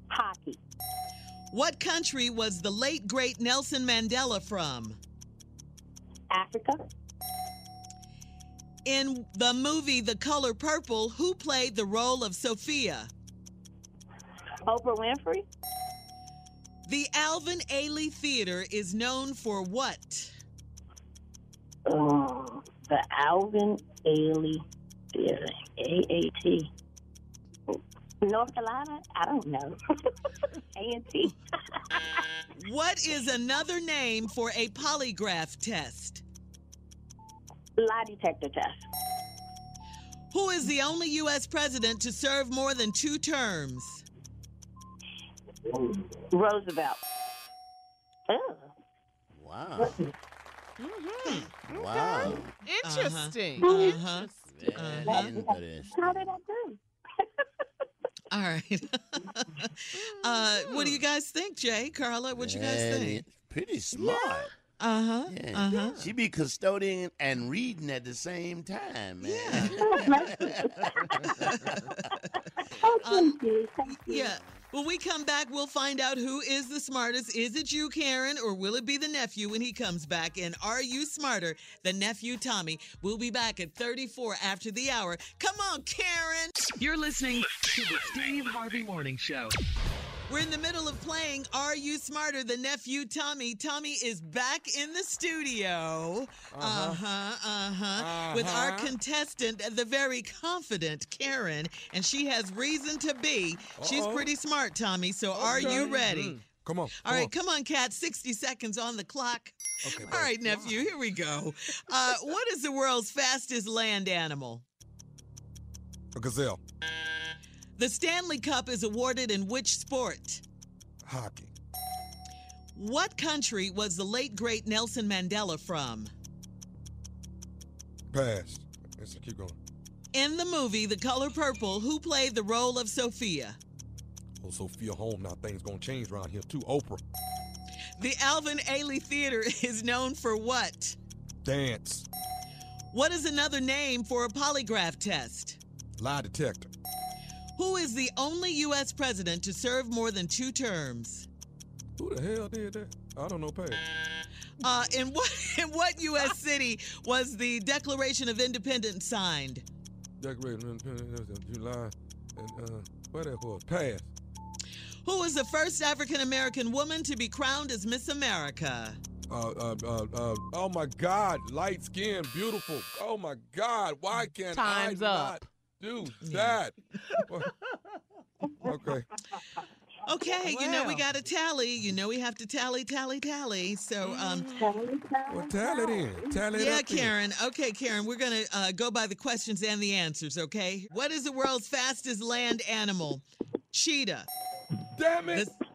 Hockey. What country was the late, great Nelson Mandela from? Africa. In the movie The Color Purple, who played the role of Sophia? Oprah Winfrey. The Alvin Ailey Theater is known for what? Oh, the Alvin Ailey Theater, A A T. North Carolina? I don't know. A and T. What is another name for a polygraph test? Lie detector test. Who is the only U S president to serve more than two terms? Roosevelt. Oh. Wow. Mm-hmm. Okay. Wow. Interesting. Uh-huh. Uh-huh. Uh-huh. Interesting. How did I do? All right. uh, what do you guys think, Jay, Carla? What you guys think? Pretty smart. Yeah. Uh-huh, yeah. uh-huh. She be custodian and reading at the same time, man. Yeah. Oh, thank you. Thank you. Yeah. When we come back, we'll find out who is the smartest. Is it you, Karen, or will it be the nephew when he comes back? And are you smarter than Nephew Tommy? We'll be back at thirty-four after the hour. Come on, Karen. You're listening to the Steve Harvey Morning Show. We're in the middle of playing Are You Smarter Than Nephew Tommy? Tommy is back in the studio. Uh-huh, uh-huh, uh-huh. uh-huh. With our contestant, the very confident Karen, and she has reason to be. Uh-oh. She's pretty smart, Tommy, so okay. Are you ready? Mm-hmm. Come on. All come right, on. come on, Kat. sixty seconds on the clock. Okay, all right, nephew, here we go. Uh, what is the world's fastest land animal? A gazelle. The Stanley Cup is awarded in which sport? Hockey. What country was the late, great Nelson Mandela from? Pass. Let's keep going. In the movie The Color Purple, who played the role of Sophia? Oh, Sophia Holmes, now things gonna change around here too. Oprah. The Alvin Ailey Theater is known for what? Dance. What is another name for a polygraph test? Lie detector. Who is the only U S president to serve more than two terms? Who the hell did that? I don't know, Paige. Uh, in what in what U S city was the Declaration of Independence signed? Declaration of Independence, July, and uh, what that was? Pass. Who was the first African American woman to be crowned as Miss America? Uh, uh, uh, uh, oh my God, light skin, beautiful. Oh my God, why can't Time's I up. Not do that? Okay. Okay, wow. You know we got to tally. You know we have to tally, tally, tally. So, um, tally, tally, well, tally then. Tally yeah, Karen. Then. Okay, Karen, we're going to uh, go by the questions and the answers, okay? What is the world's fastest land animal? Cheetah. Damn it. The,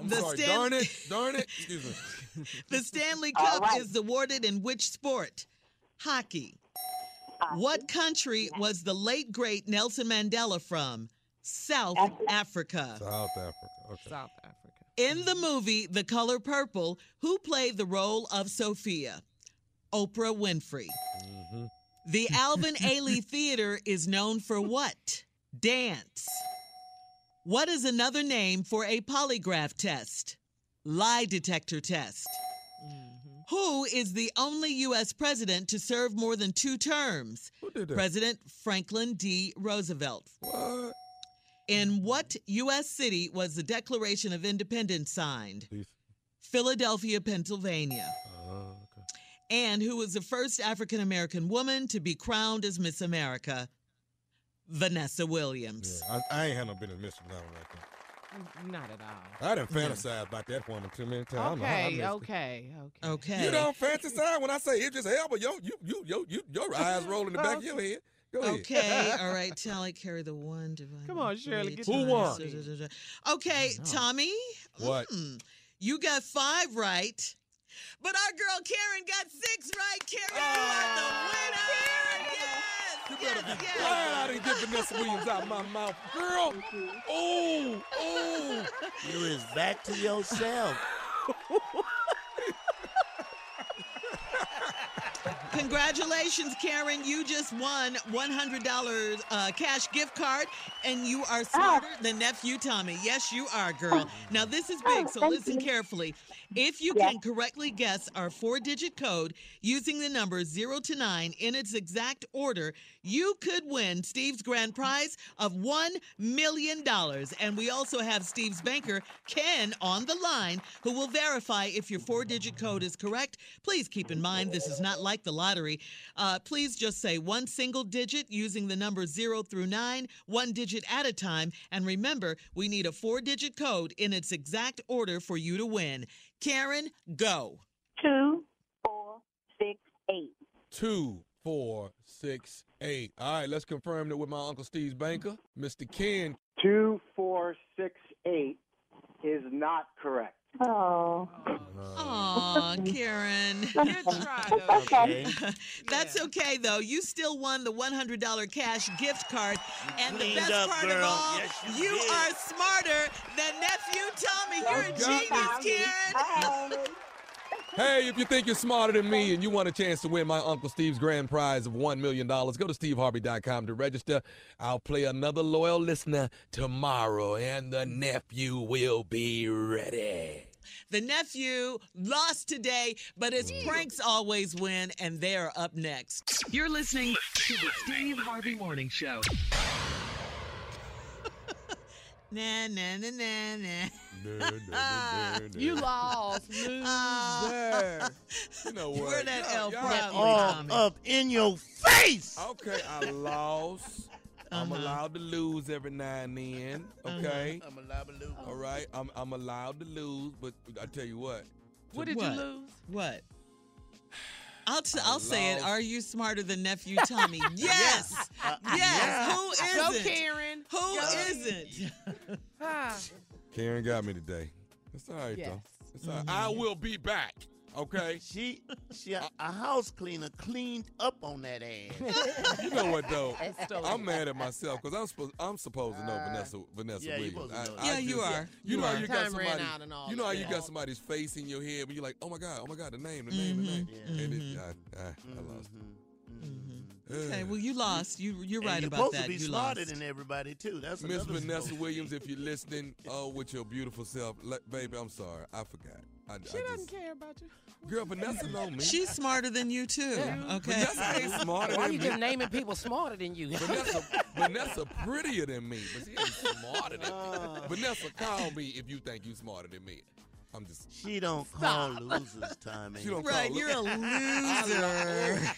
I'm the sorry, Stan- darn it, darn it. Excuse me. The Stanley Cup right. is awarded in which sport? Hockey. Hockey. What country was the late, great Nelson Mandela from? South Africa. South Africa. Okay. South Africa. In the movie The Color Purple, who played the role of Sophia? Oprah Winfrey. Mm-hmm. The Alvin Ailey Theater is known for what? Dance. What is another name for a polygraph test? Lie detector test. Mm-hmm. Who is the only U S president to serve more than two terms? Who did that? President Franklin D. Roosevelt. What? In what U S city was the Declaration of Independence signed? Please. Philadelphia, Pennsylvania. Uh, okay. And who was the first African-American woman to be crowned as Miss America? Vanessa Williams. Yeah, I, I ain't had no business missing that one right there. Not at all. I done fantasized no. about that woman too many times. Okay, I okay, okay, okay. You don't fantasize when I say it just hell, but yo, you, you, you, you, your eyes roll in the back of your head. Okay, all right, Tally, carry the one. Divide Come on, Shirley, get who won? Okay, Tommy. What? Mm, you got five right, but our girl Karen got six right. Karen, oh. you are the winner. Karen, yes. You better yes, be yes. glad I didn't get Vanessa Williams out of my mouth, girl. Oh, oh. You is back to yourself. Congratulations, Karen. You just won one hundred dollars uh, cash gift card, and you are smarter oh. than Nephew Tommy. Yes, you are, girl. Now, this is big, so oh, listen you. carefully. If you yes. can correctly guess our four-digit code using the numbers zero to nine in its exact order, you could win Steve's grand prize of one million dollars. And we also have Steve's banker, Ken, on the line, who will verify if your four-digit code is correct. Please keep in mind this is not like the line. Lottery. Uh, please just say one single digit using the numbers zero through nine, one digit at a time. And remember, we need a four-digit code in its exact order for you to win. Karen, go. Two, four, six, eight. Two, four, six, eight. All right, let's confirm that with my Uncle Steve's banker, Mister Ken. Two, four, six, eight is not correct. Oh, oh, Karen. Good try, though. Okay. That's okay, though. You still won the one hundred dollars cash gift card. And the best up, part girl. Of all, yes, you, you are smarter than Nephew Tommy. You're a genius, Karen. Hey, if you think you're smarter than me and you want a chance to win my Uncle Steve's grand prize of one million dollars, go to steve harvey dot com to register. I'll play another loyal listener tomorrow, and the nephew will be ready. The nephew lost today, but his pranks always win, and they are up next. You're listening to the Steve Harvey Morning Show. Na, na, na, na, na. Nah, nah, nah, nah, nah. You lost, loser. Uh, you know what? Where that L probably all up in your face. Okay, I lost. Uh-huh. I'm allowed to lose every now and then. Okay, uh-huh. I'm allowed to lose. All right, I'm I'm allowed to lose, but I tell you what. What did what? you lose? What? I'll t- I'll say it. Are you smarter than Nephew Tommy? Yes. Yes. Yes. Who isn't? Go, Karen. Who Go. isn't? Karen got me today. It's all right, yes. though. It's all right. Mm-hmm. I will be back. Okay. She, she a, a house cleaner cleaned up on that ass. You know what though? So I'm mad at myself because I'm supposed I'm supposed to know uh, Vanessa Vanessa yeah, Williams. I, I, yeah, I you just, are. You, you know are. How you got somebody. You know how that. You got somebody's face in your head, but you're like, oh my god, oh my god, the name, the name, mm-hmm. the name. Yeah. And it, I, I, mm-hmm. I lost. Mm-hmm. Uh, okay, well you lost. You you're right you're about that. You're supposed to be you smarter lost. Than everybody too. That's Miss Vanessa Williams. If you're listening, oh, with your beautiful self, like, baby, I'm sorry, I forgot. I, she I doesn't just, care about you. Girl, Vanessa know me. She's smarter than you, too. Yeah. Okay. Vanessa ain't smarter than me. Why are you just naming people smarter than you? Vanessa, Vanessa prettier than me, but she ain't smarter than uh. me. Vanessa, call me if you think you smarter than me. I'm just... She don't Stop. Call losers, Tommy. She don't right, call you're losers. You're a loser.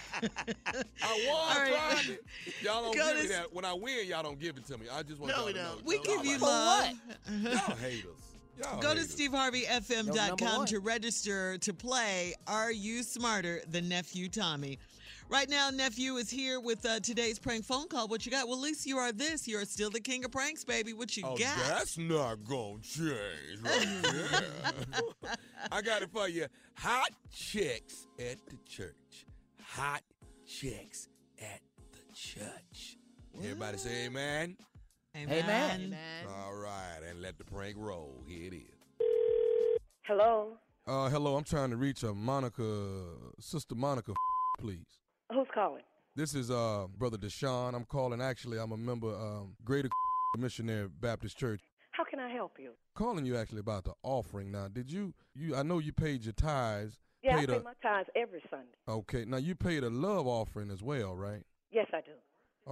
I won, right. Y'all don't Go give me that. When I win, y'all don't give it to me. I just want no, y'all we to know. We give you love. For what? Y'all haters. Y'all Go to Steve Harvey F M dot com to register to play Are You Smarter Than Nephew Tommy? Right now, Nephew is here with uh, today's prank phone call. What you got? Well, at least you are this. You are still the king of pranks, baby. What you oh, got? That's not going to change right there. I got it for you. Hot chicks at the church. Hot chicks at the church. What? Everybody say amen. Amen. Amen. Amen. All right, and let the prank roll. Here it is. Hello. Uh, hello. I'm trying to reach a Monica, Sister Monica, please. Who's calling? This is uh, Brother Deshaun. I'm calling. Actually, I'm a member um, Greater Missionary Baptist Church. How can I help you? Calling you actually about the offering. Now, did you? You? I know you paid your tithes. Yeah, paid I pay a, my tithes every Sunday. Okay. Now you paid a love offering as well, right? Yes, I do.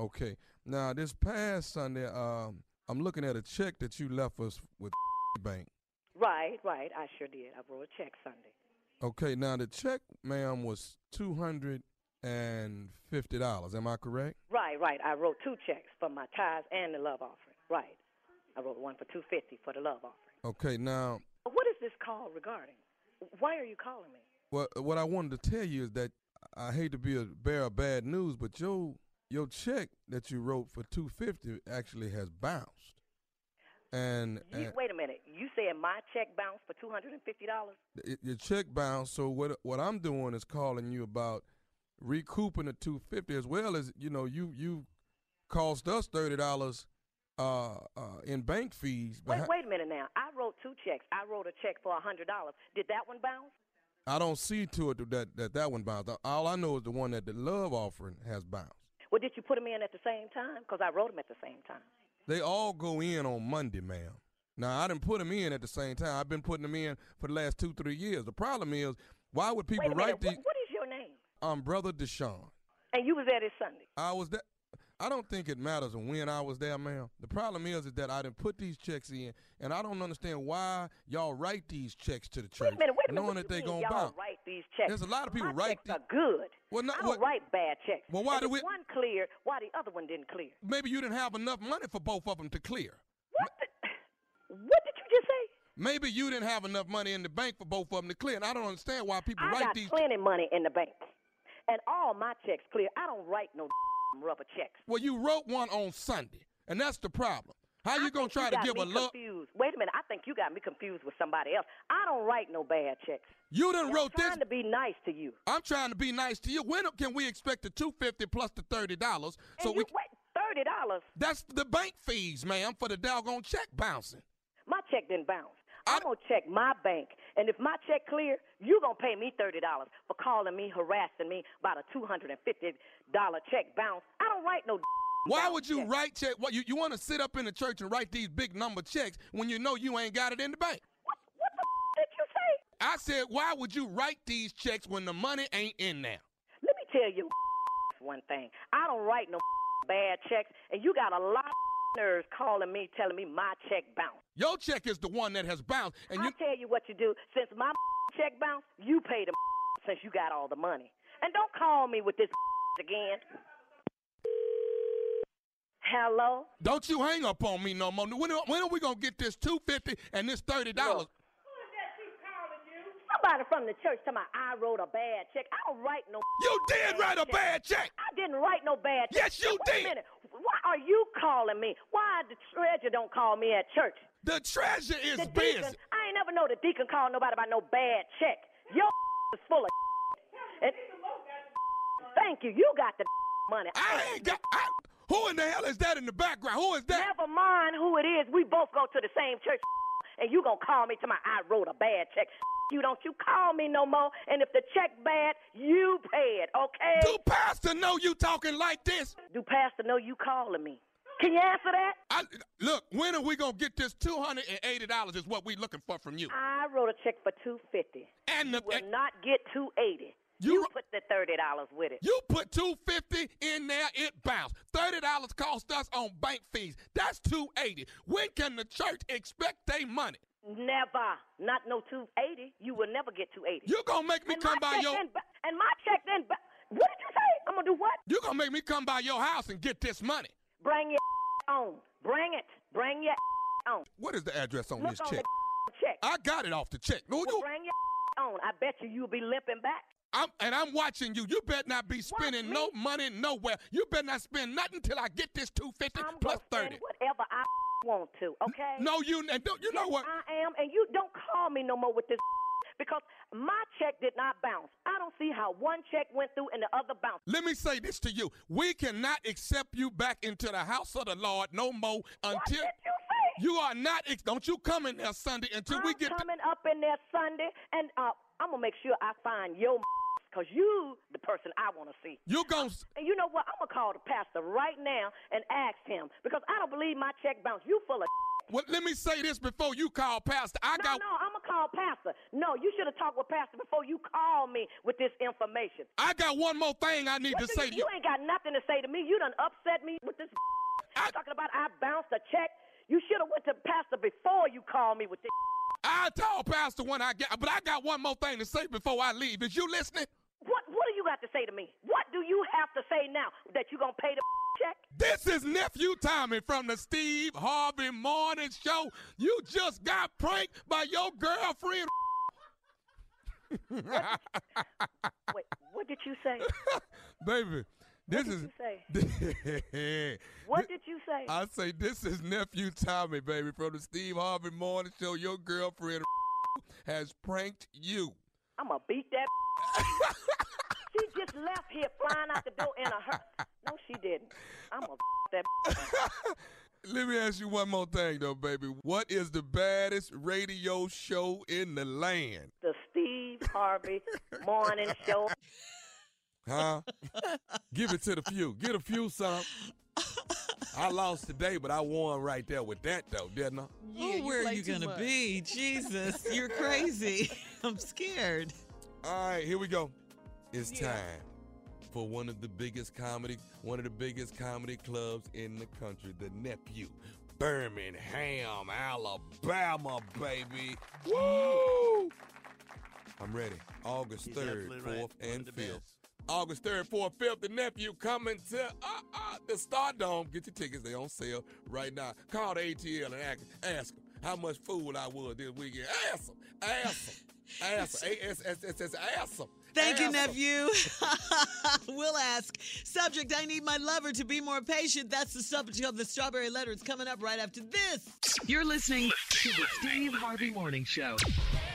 Okay. Now, this past Sunday, um, I'm looking at a check that you left us with the bank. Right, right. I sure did. I wrote a check Sunday. Okay. Now, the check, ma'am, was two hundred fifty dollars. Am I correct? Right, right. I wrote two checks for my tithes and the love offering. Right. I wrote one for two hundred fifty dollars for the love offering. Okay. Now, what is this call regarding? Why are you calling me? Well, what I wanted to tell you is that I hate to be a bearer of bad news, but Joe... Your check that you wrote for two hundred fifty dollars actually has bounced. And, you, and wait a minute, you said my check bounced for two hundred fifty dollars? It, your check bounced. So what? What I'm doing is calling you about recouping the two hundred fifty dollars, as well as you know you you cost us thirty dollars uh, uh, in bank fees. Wait, wait a minute now. I wrote two checks. I wrote a check for one hundred dollars. Did that one bounce? I don't see to it that that, that one bounced. All I know is the one that the love offering has bounced. Well, did you put them in at the same time? Because I wrote them at the same time. They all go in on Monday, ma'am. Now, I didn't put them in at the same time. I've been putting them in for the last two, three years. The problem is, why would people write these? What, what is your name? I'm Brother Deshaun. And you was there this Sunday? I was there. I don't think it matters when I was there, ma'am. The problem is, is that I didn't put these checks in, and I don't understand why y'all write these checks to the church. Wait a minute, wait a minute. Knowing that they gonna y'all bounce. Write these checks. There's a lot of people My write these. Checks are good. Well, not, I don't what? Write bad checks. Well, why did we... one clear? Why the other one didn't clear? Maybe you didn't have enough money for both of them to clear. What? The... What did you just say? Maybe you didn't have enough money in the bank for both of them to clear, and I don't understand why people I write these. I got plenty of money in the bank, and all my checks clear. I don't write no. Rubber checks. Well, you wrote one on Sunday, and that's the problem. How you gonna try to give a look? Wait a minute, I think you got me confused with somebody else. I don't write no bad checks. You done wrote this. I'm trying to be nice to you. I'm trying to be nice to you. When can we expect the two hundred fifty dollars plus the thirty dollars? So we wait, thirty dollars. That's the bank fees, ma'am, for the doggone check bouncing. My check didn't bounce. I'm going to check my bank, and if my check clear, you're going to pay me thirty dollars for calling me, harassing me about a two hundred fifty dollars check bounce. I don't write no Why would you check. Write check? What, you you want to sit up in the church and write these big number checks when you know you ain't got it in the bank? What, what the did you say? I said, why would you write these checks when the money ain't in there? Let me tell you one thing. I don't write no bad checks, and you got a lot of nerves calling me, telling me my check bounced. Your check is the one that has bounced. And I'll you... tell you what you do. Since my check bounced, you pay the since you got all the money. And don't call me with this again. Hello? Don't you hang up on me no more. When are, when are we going to get this two hundred fifty dollars and this thirty dollars? Who is that you calling you? Somebody from the church told me I wrote a bad check. I don't write no You did write check. A bad check. I didn't write no bad check. Yes, you Wait did. Why are you calling me? Why the treasure don't call me at church? The treasure is the busy. Deacon, I ain't never know the deacon called nobody about no bad check. Your is you. You got the money. I ain't got. I, who in the hell is that in the background? Who is that? Never mind who it is. We both go to the same church, and you gonna call me to my I wrote a bad check. You don't you call me no more. And if the check bad, you pay it, okay? Do Pastor know you talking like this? Do Pastor know you calling me? Can you answer that? I, look, when are we going to get this two hundred eighty dollars is what we looking for from you. I wrote a check for two hundred fifty dollars. And the, you will and not get two hundred eighty dollars. You, you put the thirty dollars with it. You put two hundred fifty dollars in there, it bounced. thirty dollars cost us on bank fees. That's two hundred eighty dollars. When can the church expect their money? Never. Not no two hundred eighty dollars. You will never get two hundred eighty dollars. You're going to make me and come by your... Then, and my check then... What did you say? I'm going to do what? You're going to make me come by your house and get this money. Bring your on. Bring it. Bring your on. What is the address on Look this on check? The check? I got it off the check. No, well, you... Bring your on. I bet you you'll be limping back. I'm, and I'm watching you. You better not be spending no money nowhere. You better not spend nothing till I get this two hundred fifty dollars I'm plus thirty dollars. Whatever I want to, okay? No, you and don't. You yes, know what? I am, and you don't call me no more with this because my check did not bounce. I don't see how one check went through and the other bounced. Let me say this to you: we cannot accept you back into the house of the Lord no more until. What did you say? You are not. Don't you come in there Sunday until I'm we get. I'm coming th- up in there Sunday, and uh, I'm gonna make sure I find your. Because you, the person I want to see. You gon' And you know what? I'm going to call the pastor right now and ask him. Because I don't believe my check bounced. You full of Well, let me say this before you call pastor. I no, got... No, I'm going to call pastor. No, you should have talked with pastor before you call me with this information. I got one more thing I need what to say you, to you. You ain't got nothing to say to me. You done upset me with this I... talking about I bounced a check. You should have went to pastor before you called me with this I told pastor when I got... But I got one more thing to say before I leave. Is you listening? What what do you got to say to me? What do you have to say now that you gonna pay the check? This is Nephew Tommy from the Steve Harvey Morning Show. You just got pranked by your girlfriend. What did you, wait, what did you say? Baby, this is... What did is, you say? What did you say? I say this is Nephew Tommy, baby, from the Steve Harvey Morning Show. Your girlfriend has pranked you. I'm gonna beat that. She just left here flying out the door in a hurry. No, she didn't. I'm gonna that. Let me ask you one more thing, though, baby. What is the baddest radio show in the land? The Steve Harvey Morning Show. Huh? Give it to the few. Get a few some. I lost today, but I won right there with that, though, didn't I? Yeah, where are you going to be? Jesus, you're crazy. I'm scared. All right, here we go. It's yeah. time for one of the biggest comedy, one of the biggest comedy clubs in the country, the Nephew, Birmingham, Alabama, baby. Woo! I'm ready. August third, fourth, and fifth. August third, fourth, fifth, the Nephew coming to uh, uh, the Stardome. Get your tickets. They on sale right now. Call the A T L and ask, ask them how much food I was this weekend. Ask them. Ask them. Ask them. A S S S S. Ask them. Thank you, Nephew. We'll ask. Subject, I need my lover to be more patient. That's the subject of the Strawberry Letter. It's coming up right after this. You're listening to the Steve Harvey Morning Show.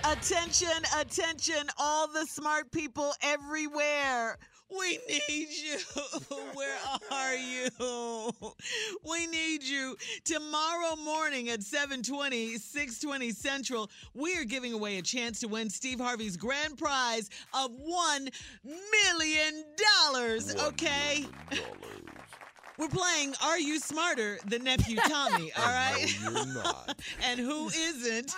Attention, attention, all the smart people everywhere. We need you. Where are you? We need you. Tomorrow morning at seven twenty, six twenty Central, we are giving away a chance to win Steve Harvey's grand prize of one million dollars. Okay? one million dollars. We're playing Are You Smarter Than Nephew Tommy, all right? No, you're not. And who isn't?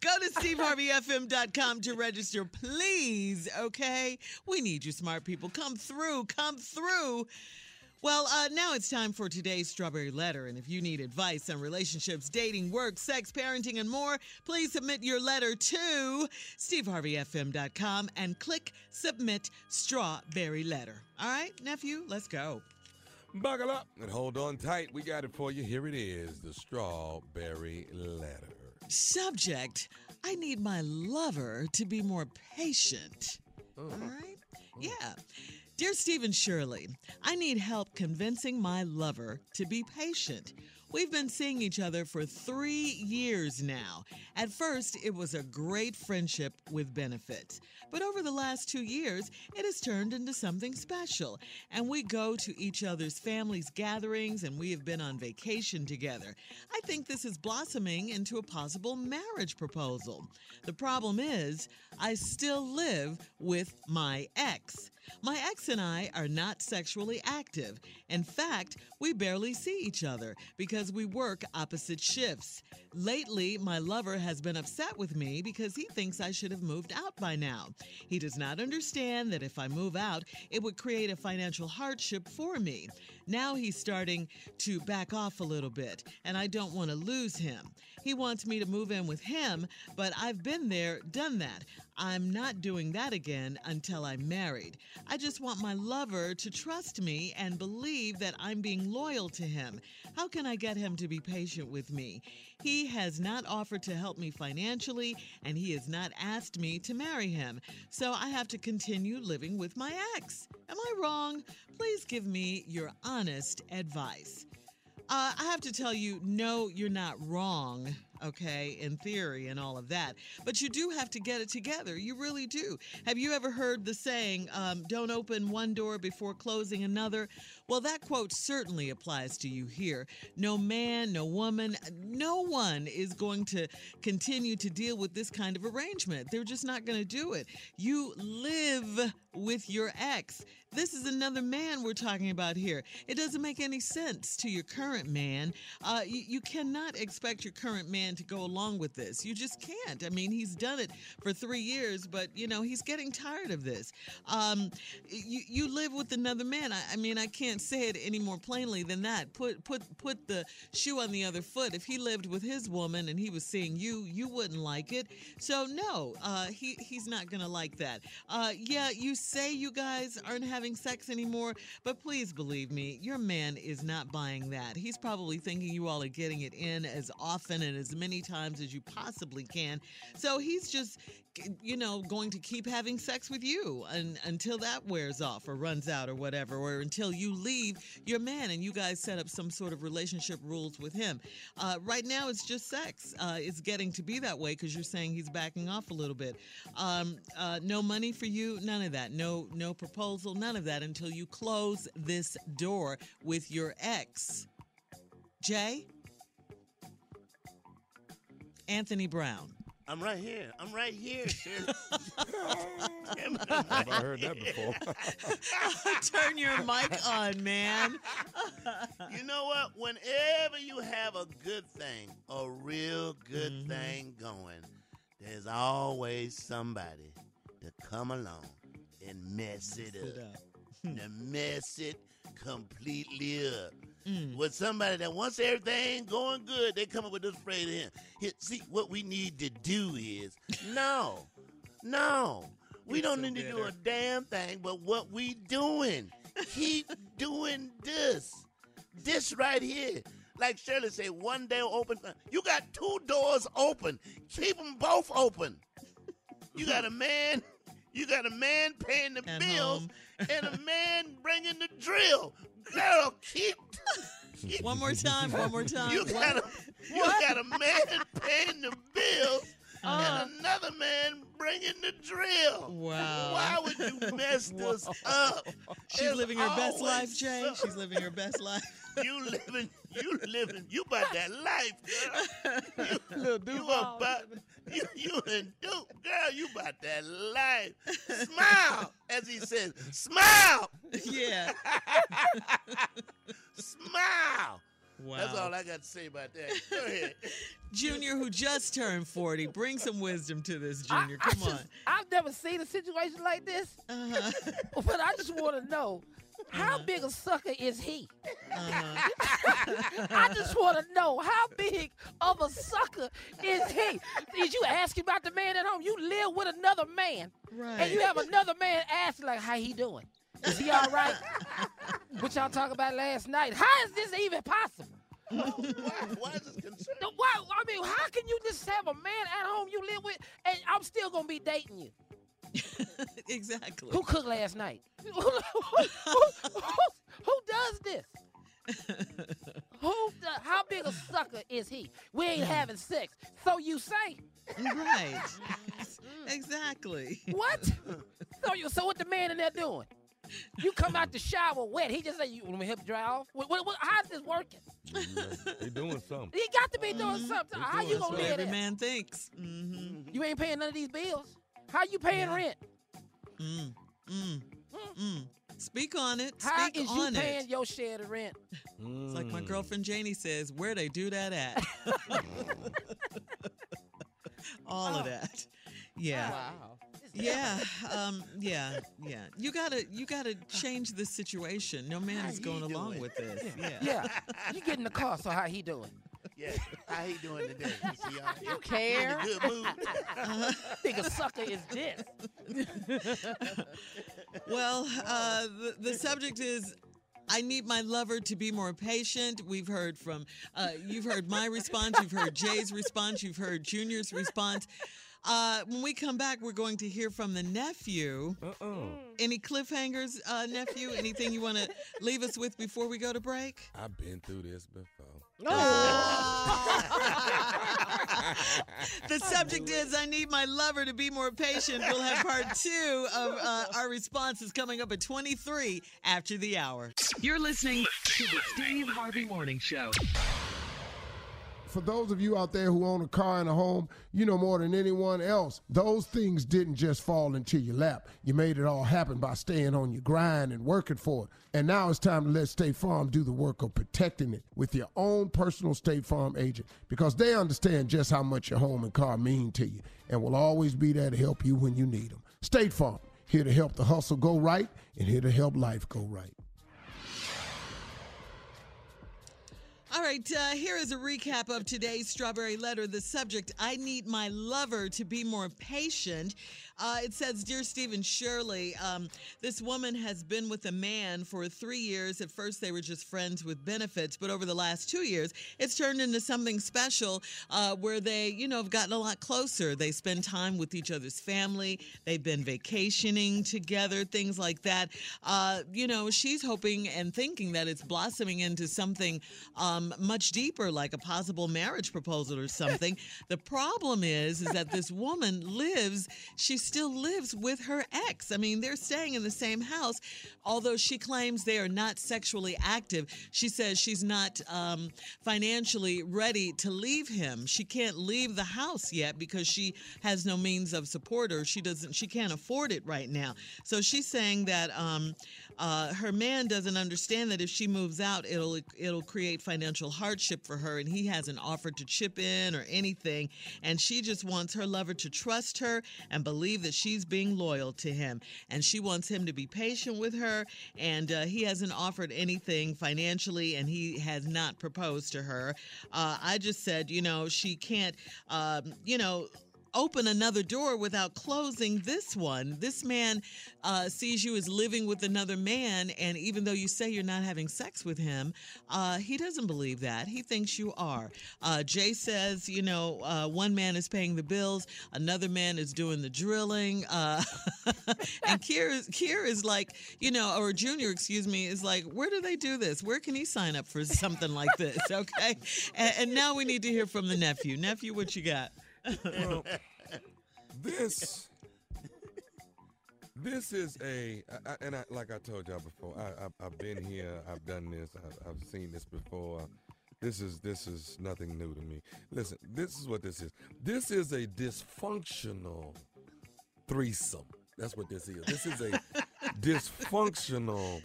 Go to Steve Harvey F M dot com to register, please, okay? We need you, smart people. Come through. Come through. Well, uh, now it's time for today's Strawberry Letter. And if you need advice on relationships, dating, work, sex, parenting, and more, please submit your letter to Steve Harvey F M dot com and click Submit Strawberry Letter. All right, Nephew, let's go. Buckle up and hold on tight. We got it for you. Here it is, the Strawberry Letter. Subject, I need my lover to be more patient. Oh. All right? Oh. Yeah. Dear Steve and Shirley, I need help convincing my lover to be patient. We've been seeing each other for three years now. At first, it was a great friendship with benefits. But over the last two years, it has turned into something special. And we go to each other's families' gatherings, and we have been on vacation together. I think this is blossoming into a possible marriage proposal. The problem is, I still live with my ex. My ex and I are not sexually active. In fact, we barely see each other because we work opposite shifts. Lately, my lover has been upset with me because he thinks I should have moved out by now. He does not understand that if I move out, it would create a financial hardship for me. Now he's starting to back off a little bit, and I don't want to lose him. He wants me to move in with him, but I've been there, done that. I'm not doing that again until I'm married. I just want my lover to trust me and believe that I'm being loyal to him. How can I get him to be patient with me? He has not offered to help me financially, and he has not asked me to marry him. So I have to continue living with my ex. Am I wrong? Please give me your honest advice. Uh, I have to tell you, no, you're not wrong, okay, in theory and all of that. But you do have to get it together. You really do. Have you ever heard the saying, um, don't open one door before closing another? Well, that quote certainly applies to you here. No man, no woman, no one is going to continue to deal with this kind of arrangement. They're just not going to do it. You live with your ex. This is another man we're talking about here. It doesn't make any sense to your current man. Uh, you, you cannot expect your current man to go along with this. You just can't. I mean, he's done it for three years, but, you know, he's getting tired of this. Um, you, you live with another man. I, I mean, I can't say it any more plainly than that. Put put put the shoe on the other foot. If he lived with his woman and he was seeing you, you wouldn't like it. So, no, uh, he, he's not going to like that. Uh, yeah, you say you guys aren't having sex anymore, but please believe me, your man is not buying that. He's probably thinking you all are getting it in as often and as many times as you possibly can. So he's just, you know, going to keep having sex with you and, until that wears off or runs out or whatever, or until you leave your man and you guys set up some sort of relationship rules with him. Uh, right now, it's just sex. Uh, it's getting to be that way because you're saying he's backing off a little bit. Um, uh, no money for you, none of that. No, no proposal, none of that until you close this door with your ex. Jay? Anthony Brown. I'm right here. I'm right here. I've never heard that before. Turn your mic on, man. You know what? Whenever you have a good thing, a real good mm-hmm. thing going, there's always somebody to come along and mess it up. To mess it completely up. Mm. With somebody that wants everything going good, they come up with this phrase to him. Here, see, what we need to do is, no, no, we it's don't so need bitter. to do a damn thing, but what we doing, keep doing this, this right here. Like Shirley said, one day open. You got two doors open. Keep them both open. You got a man. You got a man paying the and bills and a man bringing the drill. Girl, keep, keep. One more time, one more time. You got a, you got a man paying the bills uh, and another man bringing the drill. Wow. Why would you mess this up? She's it's living her best life, Jay. So. She's living her best life. You living, you living, you about that life, girl. You, Little Duke you about, you, you and Duke, girl, you about that life. Smile, as he says, smile. Yeah. Smile. Wow. That's all I got to say about that. Go ahead. Junior, who just turned forty, bring some wisdom to this, Junior. I, Come I on. Just, I've never seen a situation like this, uh-huh. but I just want to know. How uh-huh. big a sucker is he? Uh-huh. I just want to know, how big of a sucker is he? Did you ask about the man at home? You live with another man. Right. And you have another man ask, like, how he doing? Is he all right? What y'all talked about last night. How is this even possible? Oh, why, why is this concerning? Why, I mean, how can you just have a man at home you live with, and I'm still going to be dating you? Exactly. Who cooked last night? who, who, who, who does this? Who? The, how big a sucker is he? We ain't having sex, so you say. Right. Exactly. What? So you? So what the man in there doing? You come out the shower wet. He just say you want me hip dry off. What, what, what, how's this working? Yeah, they doing something. He got to be doing mm-hmm. something. They're how doing you gonna live? Every man thinks. Mm-hmm. You ain't paying none of these bills. How you paying yeah. rent? Mm. Mm. Mm. Mm. Speak on it. Speak How is on you paying it. Your share of rent? Mm. It's like my girlfriend Janie says, where they do that at? All oh. of that. Yeah. Wow. Yeah. Um, yeah. Yeah. You gotta you gotta change the situation. No man how is going along with this. Yeah. yeah. yeah. You get in the car, so how he doing? Yeah, how he doing today? You see, uh, you care? In a good mood. Uh-huh. Think a sucker is this? Well, uh, the, the subject is, I need my lover to be more patient. We've heard from, uh, you've heard my response, you've heard Jay's response, you've heard Junior's response. Uh, when we come back, we're going to hear from the nephew. Uh-oh. Any cliffhangers, uh, nephew? Anything you want to leave us with before we go to break? I've been through this before. Oh. The subject is, I need my lover to be more patient. We'll have part two of uh, our responses coming up at twenty-three after the hour. You're listening to the Steve Harvey Morning Show. For those of you out there who own a car and a home, you know more than anyone else, those things didn't just fall into your lap. You made it all happen by staying on your grind and working for it. And now it's time to let State Farm do the work of protecting it with your own personal State Farm agent, because they understand just how much your home and car mean to you and will always be there to help you when you need them. State Farm, here to help the hustle go right and here to help life go right. All right, uh, here is a recap of today's Strawberry Letter. The subject, I need my lover to be more patient. Uh, it says, Dear Steve and Shirley, um, this woman has been with a man for three years. At first, they were just friends with benefits. But over the last two years, it's turned into something special uh, where they, you know, have gotten a lot closer. They spend time with each other's family. They've been vacationing together, things like that. Uh, you know, she's hoping and thinking that it's blossoming into something um, much deeper, like a possible marriage proposal or something. The problem is, is that this woman lives, she still lives with her ex. I mean, they're staying in the same house, although she claims they are not sexually active. She says she's not um, financially ready to leave him. She can't leave the house yet because she has no means of support, or she doesn't, she can't afford it right now. So she's saying that um, uh, her man doesn't understand that if she moves out, it'll it'll create financial hardship for her, and he hasn't offered to chip in or anything, and she just wants her lover to trust her and believe that she's being loyal to him, and she wants him to be patient with her, and uh, he hasn't offered anything financially, and he has not proposed to her. Uh, I just said, you know, she can't, um, you know, open another door without closing this one. This man uh, sees you as living with another man, and even though you say you're not having sex with him, uh, he doesn't believe that. He thinks you are. Uh, Jay says, you know, uh, one man is paying the bills, another man is doing the drilling, uh, and Kier, Kier is like, you know, or Junior, excuse me, is like, where do they do this? Where can he sign up for something like this, okay? And, and now we need to hear from the nephew. Nephew, what you got? Well, this this is a I, and I, like I told y'all before, I, I, I've been here, I've done this, I, I've seen this before. This is this is nothing new to me. Listen, this is what this is. This is a dysfunctional threesome. That's what this is. This is a dysfunctional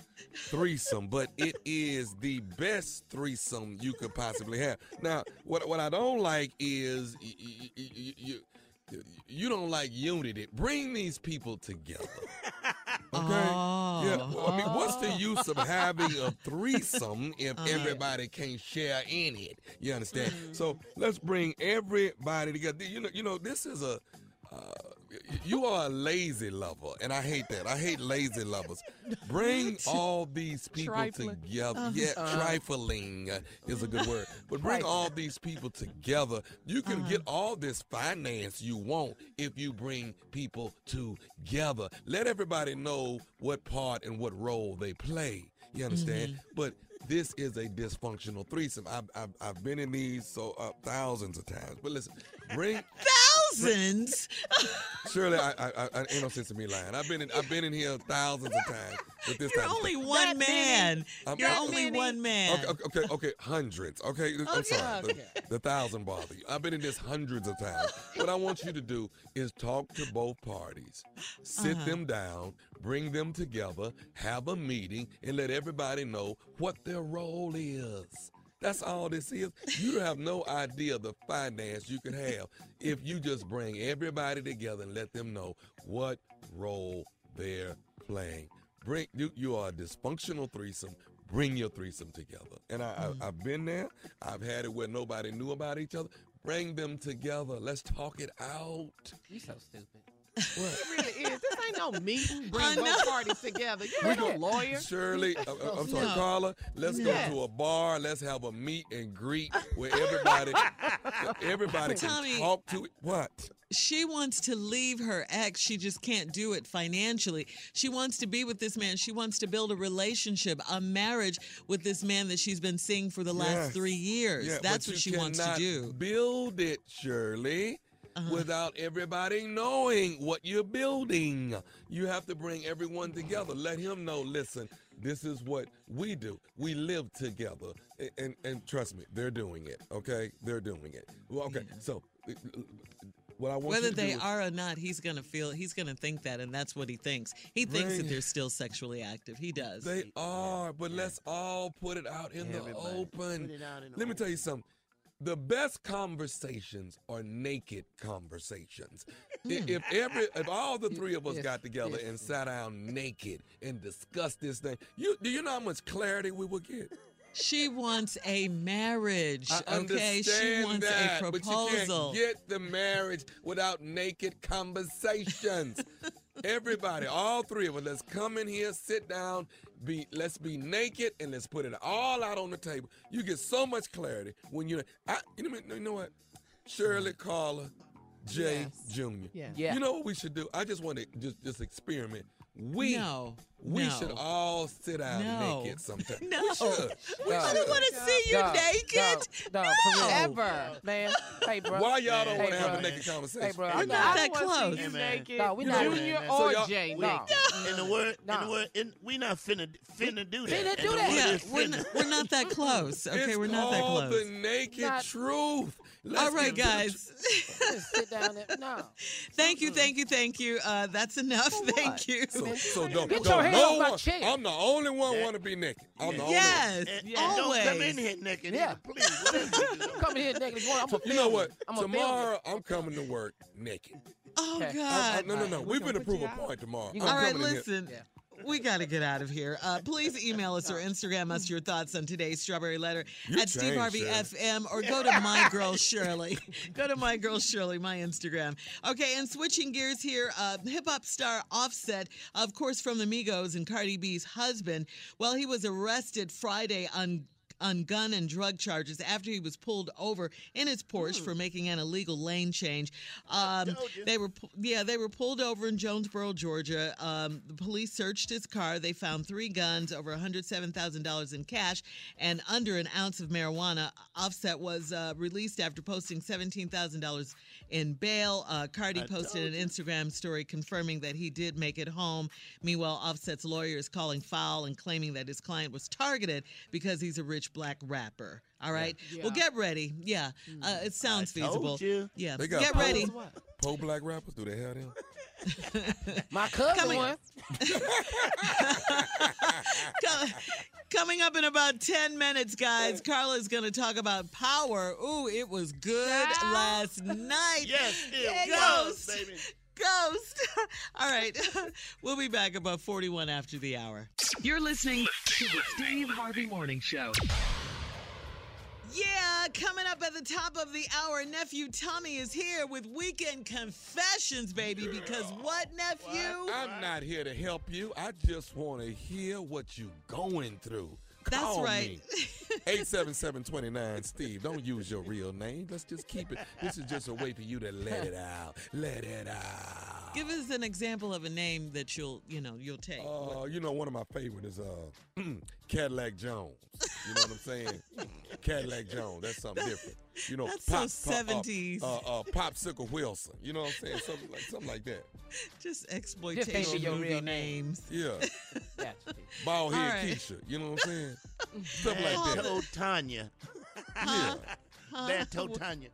threesome, but it is the best threesome you could possibly have. Now, what what I don't like is y- y- y- y- you you don't like unity. Bring these people together. Okay? Oh. Yeah. Well, I mean, what's the use of having a threesome if oh, everybody yeah. can't share in it? You understand? Mm. So let's bring everybody together. You know, you know, this is a uh, you are a lazy lover, and I hate that. I hate lazy lovers. Bring all these people trifling. together. Uh, yeah, uh, trifling is a good word. But bring right. all these people together. You can uh, get all this finance you want if you bring people together. Let everybody know what part and what role they play. You understand? Mm-hmm. But this is a dysfunctional threesome. I've, I've, I've been in these so uh, thousands of times. But listen, bring... Thousands. Shirley, I, I, I ain't no sense of me lying. I've been in, I've been in here thousands of times. With this You're type only of one man. I'm, You're I'm, only many. one man. Okay, okay, okay, hundreds. Okay, okay. I'm sorry. Okay. The, the thousand bother you. I've been in this hundreds of times. What I want you to do is talk to both parties, sit uh-huh. them down, bring them together, have a meeting, and let everybody know what their role is. That's all this is. You have no idea the finance you can have if you just bring everybody together and let them know what role they're playing. Bring you, you are a dysfunctional threesome. Bring your threesome together. And I, mm. I, I've been there. I've had it where nobody knew about each other. Bring them together. Let's talk it out. You're so stupid. What? It really is. This ain't no meeting. Bring both parties together. You ain't no lawyer. Shirley, uh, uh, I'm sorry, no. Carla, let's yeah. go to a bar. Let's have a meet and greet where everybody, everybody can Tommy, talk to it. What? She wants to leave her ex. She just can't do it financially. She wants to be with this man. She wants to build a relationship, a marriage with this man that she's been seeing for the last yes. three years. Yeah, That's what she wants to do. Build it, Shirley. Uh-huh. Without everybody knowing what you're building. You have to bring everyone together. Let him know, listen, this is what we do. We live together. And and, and trust me, they're doing it, okay? They're doing it. Well, okay, yeah. so what I want Whether you to they do is, are or not, he's going to feel, he's going to think that, and that's what he thinks. He thinks bring, that they're still sexually active. He does. They are, but yeah. let's all put it out in everybody. the open. Put it out in the Let open. me tell you something. The best conversations are naked conversations. Mm. If every, if all the three of us yes, got together yes, and sat down naked and discussed this thing, you do you know how much clarity we would get? She wants a marriage, I okay? She wants that, a proposal. But you can't get the marriage without naked conversations. Everybody, all three of us, let's come in here, sit down, be let's be naked, and let's put it all out on the table. You get so much clarity when you're, I, you know, you know what? Shirley, Carla, Jay yes. Junior Yeah. yeah. You know what we should do? I just want to just, just experiment. We no, we no. should all sit out no. naked sometime. No. We should. We no. don't want to see you no. naked. No. no. no. Ever, man. Hey, bro. Why y'all don't hey, want to have a naked conversation? Hey, bro. We're not that close. You naked. No, we're not. Junior or so Jay. No. no. In the word, no. in the word, in, we not finna, finna do that. Finna do that. Yeah, we're, not, we're not that close. Okay, it's we're not that close. It's all the naked not, truth. Let's all right, guys. Sit down and no. Thank you, thank you, thank you. Uh, that's enough. Thank you. So don't, don't, don't no one, I'm the only one yeah. want to be naked. I'm yeah. the yes, only one. And, and always. Don't come in here naked. Yeah. Please. Don't come in here naked. I'm so, you know what? I'm Tomorrow, I'm coming to work naked. Oh, okay. God. I, I, no, no, no. We're going to prove a point tomorrow. All right, listen. We got to get out of here. Uh, please email us or Instagram us your thoughts on today's Strawberry Letter you at Steve Harvey Shirley. F M or go to My Girl Shirley. Go to My Girl Shirley, my Instagram. Okay, and switching gears here, uh, hip-hop star Offset, of course, from the Migos and Cardi B's husband. Well, he was arrested Friday on on gun and drug charges after he was pulled over in his Porsche Ooh. for making an illegal lane change. Um, they were, yeah, they were pulled over in Jonesboro, Georgia. Um, the police searched his car. They found three guns, over one hundred seven thousand dollars in cash, and under an ounce of marijuana. Offset was uh, released after posting seventeen thousand dollars in bail. Uh, Cardi I posted an Instagram story confirming that he did make it home. Meanwhile, Offset's lawyer is calling foul and claiming that his client was targeted because he's a rich black rapper. All right. Yeah. Well, get ready. Yeah. Uh, it sounds I told feasible. You. Yeah. They got get po- ready. Po black rappers, do they have them? My cousin one. Coming up in about ten minutes, guys, Carla's going to talk about Power. Ooh, it was good yeah. last night. Yes, it was, baby. Ghost. All right. We'll be back about forty-one after the hour. You're listening to the Steve Harvey Morning Show. Yeah, coming Coming up at the top of the hour, Nephew Tommy is here with Weekend Confessions, baby, yeah. Because what, nephew? What? I'm what? not here to help you. I just want to hear what you're going through. That's Call right. eight seven seven, two nine, Steve. Don't use your real name. Let's just keep it. This is just a way for you to let it out. Let it out. Give us an example of a name that you'll, you know, you'll take. Uh, you know, one of my favorite is uh, Cadillac Jones. You know what I'm saying? Cadillac Jones. That's something different. You know, that's pop, so seventies. Pop, uh, uh, uh, Popsicle Wilson. You know what I'm saying? Something like, something like that. Just exploitation. Just your real names. Yeah. Bald head right. Keisha. You know what I'm saying? Something like that. Bad Tanya. Huh? Yeah. Huh? Bad toe Tanya.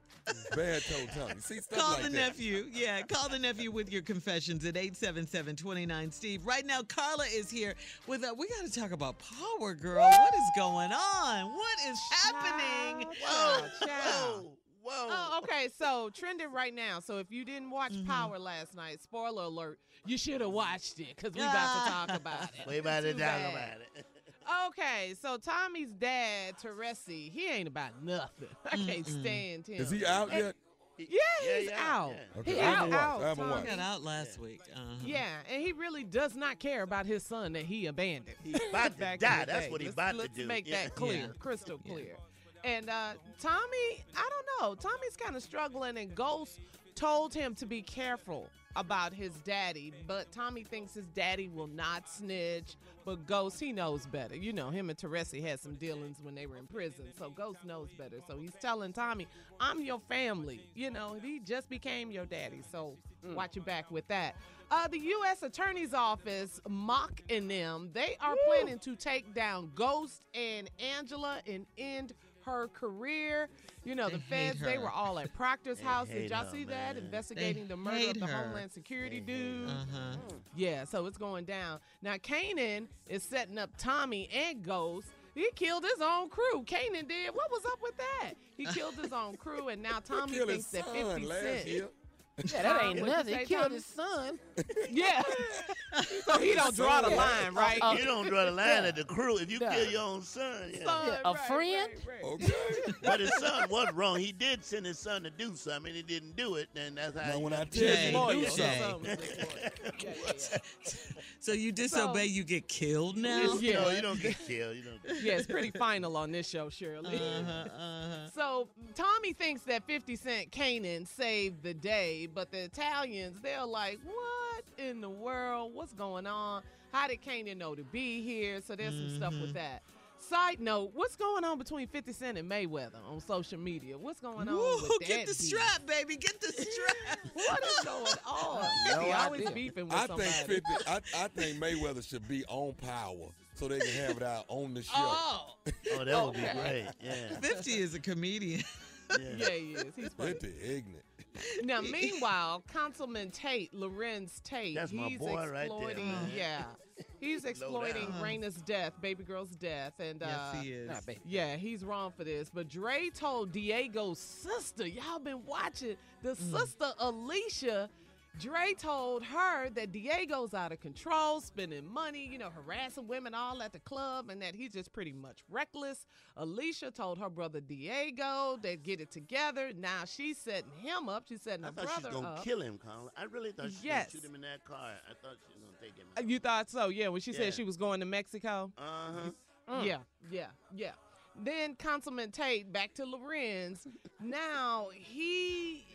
Bad toe Tanya. See, stuff call like the that. nephew. Yeah, call the nephew with your confessions at eight seven seven, two nine, Steve. Right now, Carla is here with a, we got to talk about Power, girl. Woo! What is going on? What is child, happening? Whoa, whoa, whoa. Oh, okay, so trending right now. So if you didn't watch mm-hmm. Power last night, spoiler alert, you should have watched it because we're about to talk about it. We're about to talk about it. Okay, so Tommy's dad, Teresi, he ain't about nothing. I can't Mm-mm. stand him. Is he out and, yet? Yeah, yeah, he's yeah, out. Yeah. Okay. He's out. out Tommy got out last yeah. week. Uh-huh. Yeah, and he really does not care about his son that he abandoned. He's about to die. That's day. what he's about let's to do. Make yeah. that clear, yeah. crystal clear. Yeah. And uh, Tommy, I don't know. Tommy's kind of struggling, and Ghost told him to be careful about his daddy, but Tommy thinks his daddy will not snitch. But Ghost, he knows better. You know, him and Teresi had some dealings when they were in prison, so Ghost knows better. So he's telling Tommy, I'm your family. You know, he just became your daddy, so mm. watch your back with that. Uh, the U S Attorney's Office, Mock and them, they are Woo. planning to take down Ghost and Angela and end her career. You know, they the feds, they were all at Proctor's house. Did y'all see her, that? Man. Investigating they the murder of the her. Homeland Security they dude. Uh-huh. Yeah, so it's going down. Now, Kanan is setting up Tommy and Ghost. He killed his own crew. Kanan did. What was up with that? He killed his own crew, and now Tommy thinks that fifty Cent. Yeah, that ain't nothing. He killed his son. Yeah. So he don't draw the line, right? Uh, you don't draw the line at the crew if you no. kill your own son. Yeah. son yeah, a right, friend? Right, right. Okay. But his son was wrong. He did send his son to do something, and he didn't do it. Then that's how. Now, when I tell you to do something. So you disobey, so, you get killed now? Yeah. No, you don't get killed. You don't get killed. Yeah, it's pretty final on this show, Shirley. Uh-huh, uh-huh. So Tommy thinks that fifty Cent Kanan saved the day. But the Italians, they're like, what in the world? What's going on? How did Kanan know to be here? So there's mm-hmm. some stuff with that. Side note, what's going on between fifty Cent and Mayweather on social media? What's going on Ooh, with that? Get the strap, beef? baby. Get the strap. What is going on? No, he always beefing with I somebody. Think fifty, I, I think Mayweather should be on Power. So they can have it out on the show. Oh, oh that would be great. Yeah. fifty is a comedian. Yeah, yeah he is. He's funny. fifty ignorant. Now, meanwhile, Councilman Tate, Lorenz Tate, That's my he's boy exploiting, right there, yeah, he's exploiting Raina's death, baby girl's death, and yes, uh, he is. yeah, he's wrong for this. But Dre told Diego's sister, y'all been watching the mm. sister Alicia. Dre told her that Diego's out of control, spending money, you know, harassing women all at the club, and that he's just pretty much reckless. Alicia told her brother Diego they'd get it together. Now she's setting him up. She's setting I her brother up. I thought she was going to kill him, Carla. I really thought she yes. was going to shoot him in that car. I thought she was going to take him out. You thought so, yeah, when she yeah. said she was going to Mexico? Uh-huh. Mm. Yeah, yeah, yeah. Then Councilman Tate, back to Lorenz. Now he...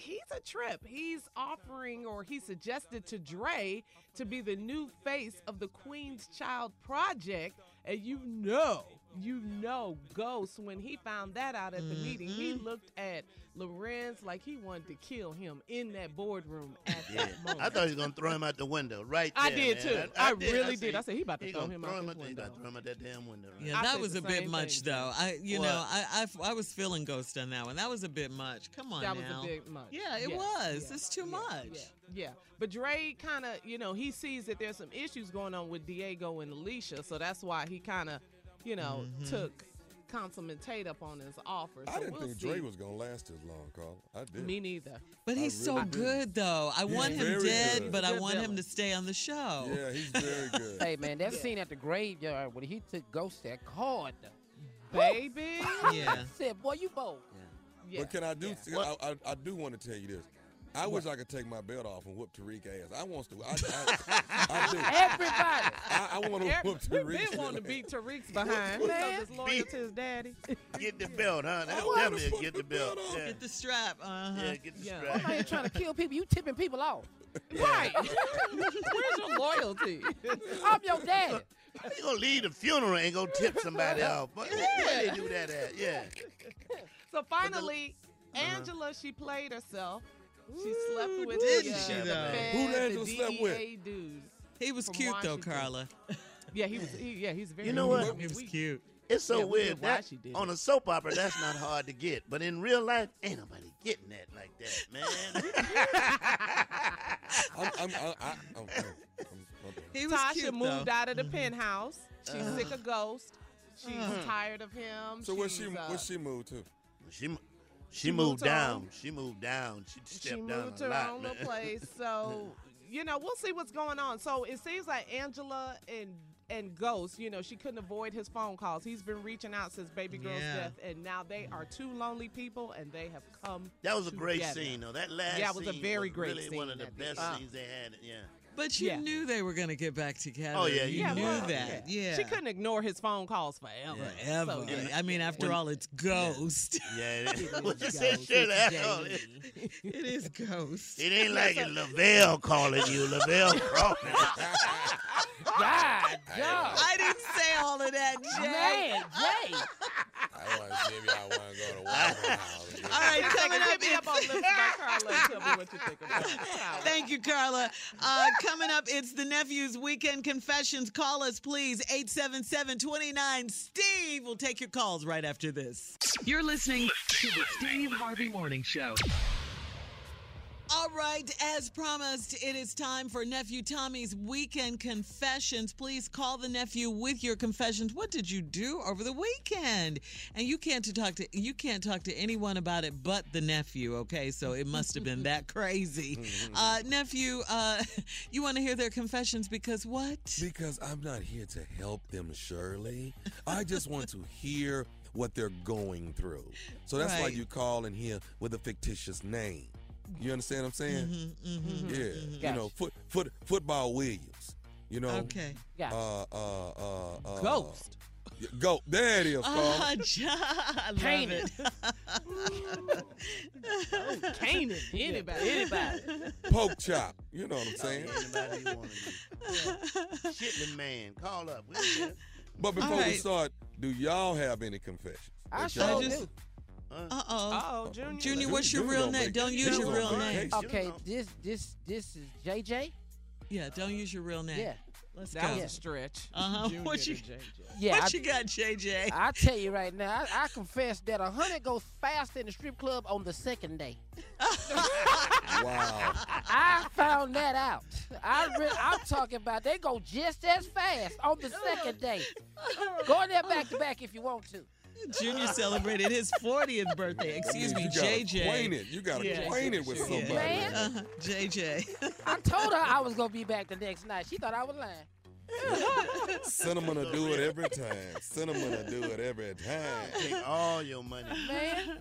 He's a trip. He's offering, or he suggested to Dre to be the new face of the Queen's Child Project. And you know, you know, Ghost, when he found that out at the mm-hmm. meeting, he looked at Lorenz like he wanted to kill him in that boardroom at yeah. that moment. I thought he was going to throw him out the window right there. I did, too. I, I, I did, really I did. I said, he about to he throw him throw out the window. He's about to throw him out that damn window. Right? Yeah, I that was a bit much, thing. though. I, You what? know, I, I I was feeling Ghost on that one. That was a bit much. Come on that now. That was a bit much. Yeah, it yeah. was. Yeah. It's too yeah. much. Yeah. Yeah, but Dre kind of, you know, he sees that there's some issues going on with Diego and Alicia, so that's why he kind of, you know, mm-hmm. took Councilman Tate up on his offer. So I didn't we'll think see. Dre was going to last as long, Carl. I did. Me neither. But I he's really so did. good, though. I he's want him dead, good. but good I want villain. him to stay on the show. Yeah, he's very good. Hey, man, that yeah. scene at the graveyard when he took Ghost that card, though. baby. Yeah. I said, boy, you bold. Yeah. Yeah. But can I do? Yeah. I, I, I do want to tell you this. I what? wish I could take my belt off and whoop Tariq's ass. I want to. I, I, I do. Everybody. I, I want to Every, whoop Tariq's. We've been wanting to beat Tariq's behind. Man, his loyal to his daddy. Get the belt, huh? That's definitely get the belt. Yeah. Get the strap. Uh huh. Yeah, get the yeah. strap. I'm not trying to kill people. You tipping people off. Yeah. Right. Where's your loyalty? I'm your dad. You gonna leave the funeral and go tip somebody off? Where yeah. they do that at? Yeah. So finally, the, Angela, uh-huh. she played herself. She slept with Didn't the, she, uh, though? Who did Angela slept with? Dudes he was cute, Washington. though, Carla. Yeah, he was. He, yeah, he's very. You know what? He was weak. cute. It's so yeah, weird. That, she did on a soap opera, that's not hard to get, but in real life, ain't nobody getting that like that, man. I'm, I'm, I'm, I'm, I'm, I'm, I'm, he was Tasha cute, moved though. out of the mm-hmm. penthouse. She's uh, sick of Ghost. She's uh, tired of him. So where she uh, where she moved to? She. She, she moved, moved down. Own, she moved down. She stepped she down moved a her lot, own man. place. So, you know, we'll see what's going on. So it seems like Angela and and Ghost, you know, she couldn't avoid his phone calls. He's been reaching out since baby girl's yeah. death, and now they are two lonely people, and they have come. That was a together. great scene, though. That last yeah, it was scene a very was great really scene. One of the best uh, scenes they had. Yeah. But you yeah. knew they were going to get back together. Oh, yeah. You yeah, knew well, that. Yeah. yeah. She couldn't ignore his phone calls forever. Yeah, ever. So, yeah. I mean, after when, all, it's Ghost. Yeah, it is. What you said, Shirley, after all, it is Ghost. It ain't like a Lavelle calling you, Lavelle Crawford. God, God. I didn't say all of that, Jay. Man, Jay. I want to give you, I want to go to Waffle House. All right, coming up. It's... Up on Lips by Carla. Tell me what you think about Carla. Thank you, Carla. Uh, coming up, it's the Nephew's Weekend Confessions. Call us, please. eight seven seven, two nine, S T E V E. We'll take your calls right after this. You're listening to the Steve Harvey Morning Show. All right, as promised, it is time for Nephew Tommy's Weekend Confessions. Please call the nephew with your confessions. What did you do over the weekend? And you can't to talk to you can't talk to anyone about it but the nephew, okay? So it must have been that crazy. Uh, nephew, uh, you want to hear their confessions because what? Because I'm not here to help them, Shirley. I just want to hear what they're going through. So that's right. why you call in here with a fictitious name. You understand what I'm saying? Mm-hmm, mm-hmm, yeah. Mm-hmm. Gotcha. You know, foot, foot, football Williams. You know. Okay. Gotcha. Uh, uh, uh, uh, Ghost. Yeah, go. There it is, Carl. Uh, ja, I love Canaan. it. oh, Canaan. Anybody. Yeah. Anybody. Poke chop. You know what I'm saying? Anybody you want to yeah. Shitman man. Call up. But before right. we start, do y'all have any confessions? I sure do. Uh oh, Uh-oh, Junior. Junior, what's your real name? Don't use your real name. Okay, this this this is J J. Yeah, don't use your real name. Yeah, let's that go. That was a stretch. Uh huh. What you? Yeah, what I, you got, J J? I tell you right now, I, I confess that a hundred goes faster in the strip club on the second day. Wow. I found that out. I re- I'm talking about they go just as fast on the second day. Go in there back to back if you want to. Junior celebrated his fortieth birthday. Excuse me, J J. Acquainted. You got yeah. acquainted with somebody. Yeah. Uh-huh. J J. I told her I was going to be back the next night. She thought I was lying. Cinnamon will do it every time. Cinnamon will do it every time. Take all your money. Man.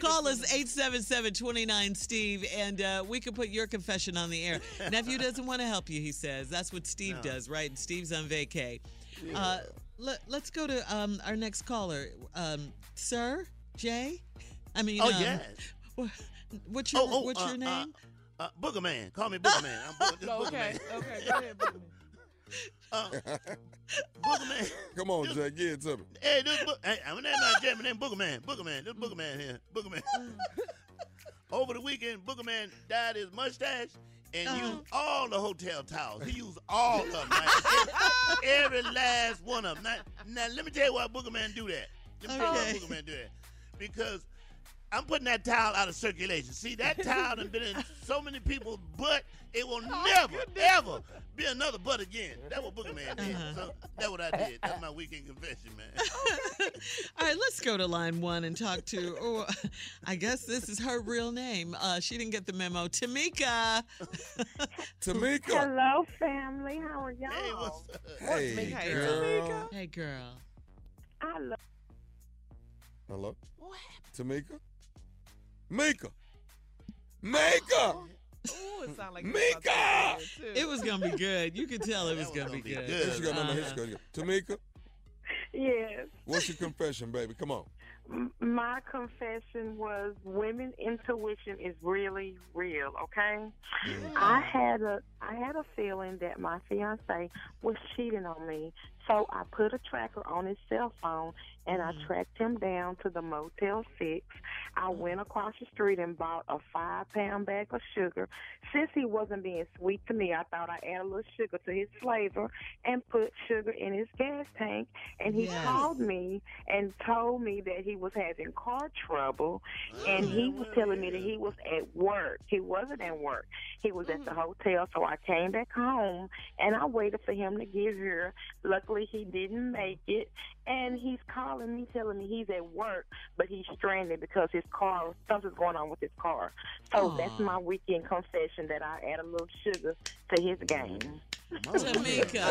Call us eight seven seven, two nine, S T E V E, and uh, we can put your confession on the air. Nephew doesn't want to help you, he says. That's what Steve no. does, right? And Steve's on vacay. Yeah. Uh, Let, let's go to um, our next caller, um, Sir Jay. I mean, oh um, yes. What, what's your oh, oh, what's uh, your name? Uh, uh, Boogerman. Call me Boogerman. I'm Bo- this oh, okay, Boogerman. okay, go ahead, Boogerman. Uh, Boogerman. Come on, Jay, get it to me. Hey, this Bo- hey, I'm not Jay. My name Boogerman. Boogerman. This Boogerman here. Boogerman. Over the weekend, Boogerman dyed his mustache. And uh-huh. used all the hotel towels. He used all of them. Right? Every last one of them. Now, now, let me tell you why Boogerman do that. Let me okay. tell you why Boogerman do that. Because I'm putting that towel out of circulation. See, that towel has been in so many people's butt, it will oh, never, goodness. ever be another butt again. That's what Boogerman did. Uh-huh. So that's what I did. That's my weekend confession, man. All right, let's go to line one and talk to, oh, I guess this is her real name. Uh, she didn't get the memo. Tamika. Tamika. Hello, family. How are y'all? Hey, what's up? Hey, hey girl. Tamika. Hey, girl. I love. Hello? What happened? Tamika? Mika! Mika! Ooh, it sounded like Mika! It was going to be good. You could tell it was going to be good. Yes, you got no history. Uh-huh. Tamika? Yes. What's your confession, baby? Come on. My confession was women intuition is really real, okay? Yeah. I had a I had a feeling that my fiance was cheating on me, so I put a tracker on his cell phone and I tracked him down to the Motel six. I went across the street and bought a five-pound bag of sugar. Since he wasn't being sweet to me, I thought I added a little sugar to his flavor and put sugar in his gas tank. And he yes. called me and told me that he was having car trouble, and he was telling me that he was at work. He wasn't at work. He was at the hotel, so I came back home, and I waited for him to get here. Luckily, he didn't make it, and he's calling me, telling me he's at work, but he's stranded because his car, something's going on with his car. So aww, that's my weekend confession, that I add a little sugar to his game. Tamika,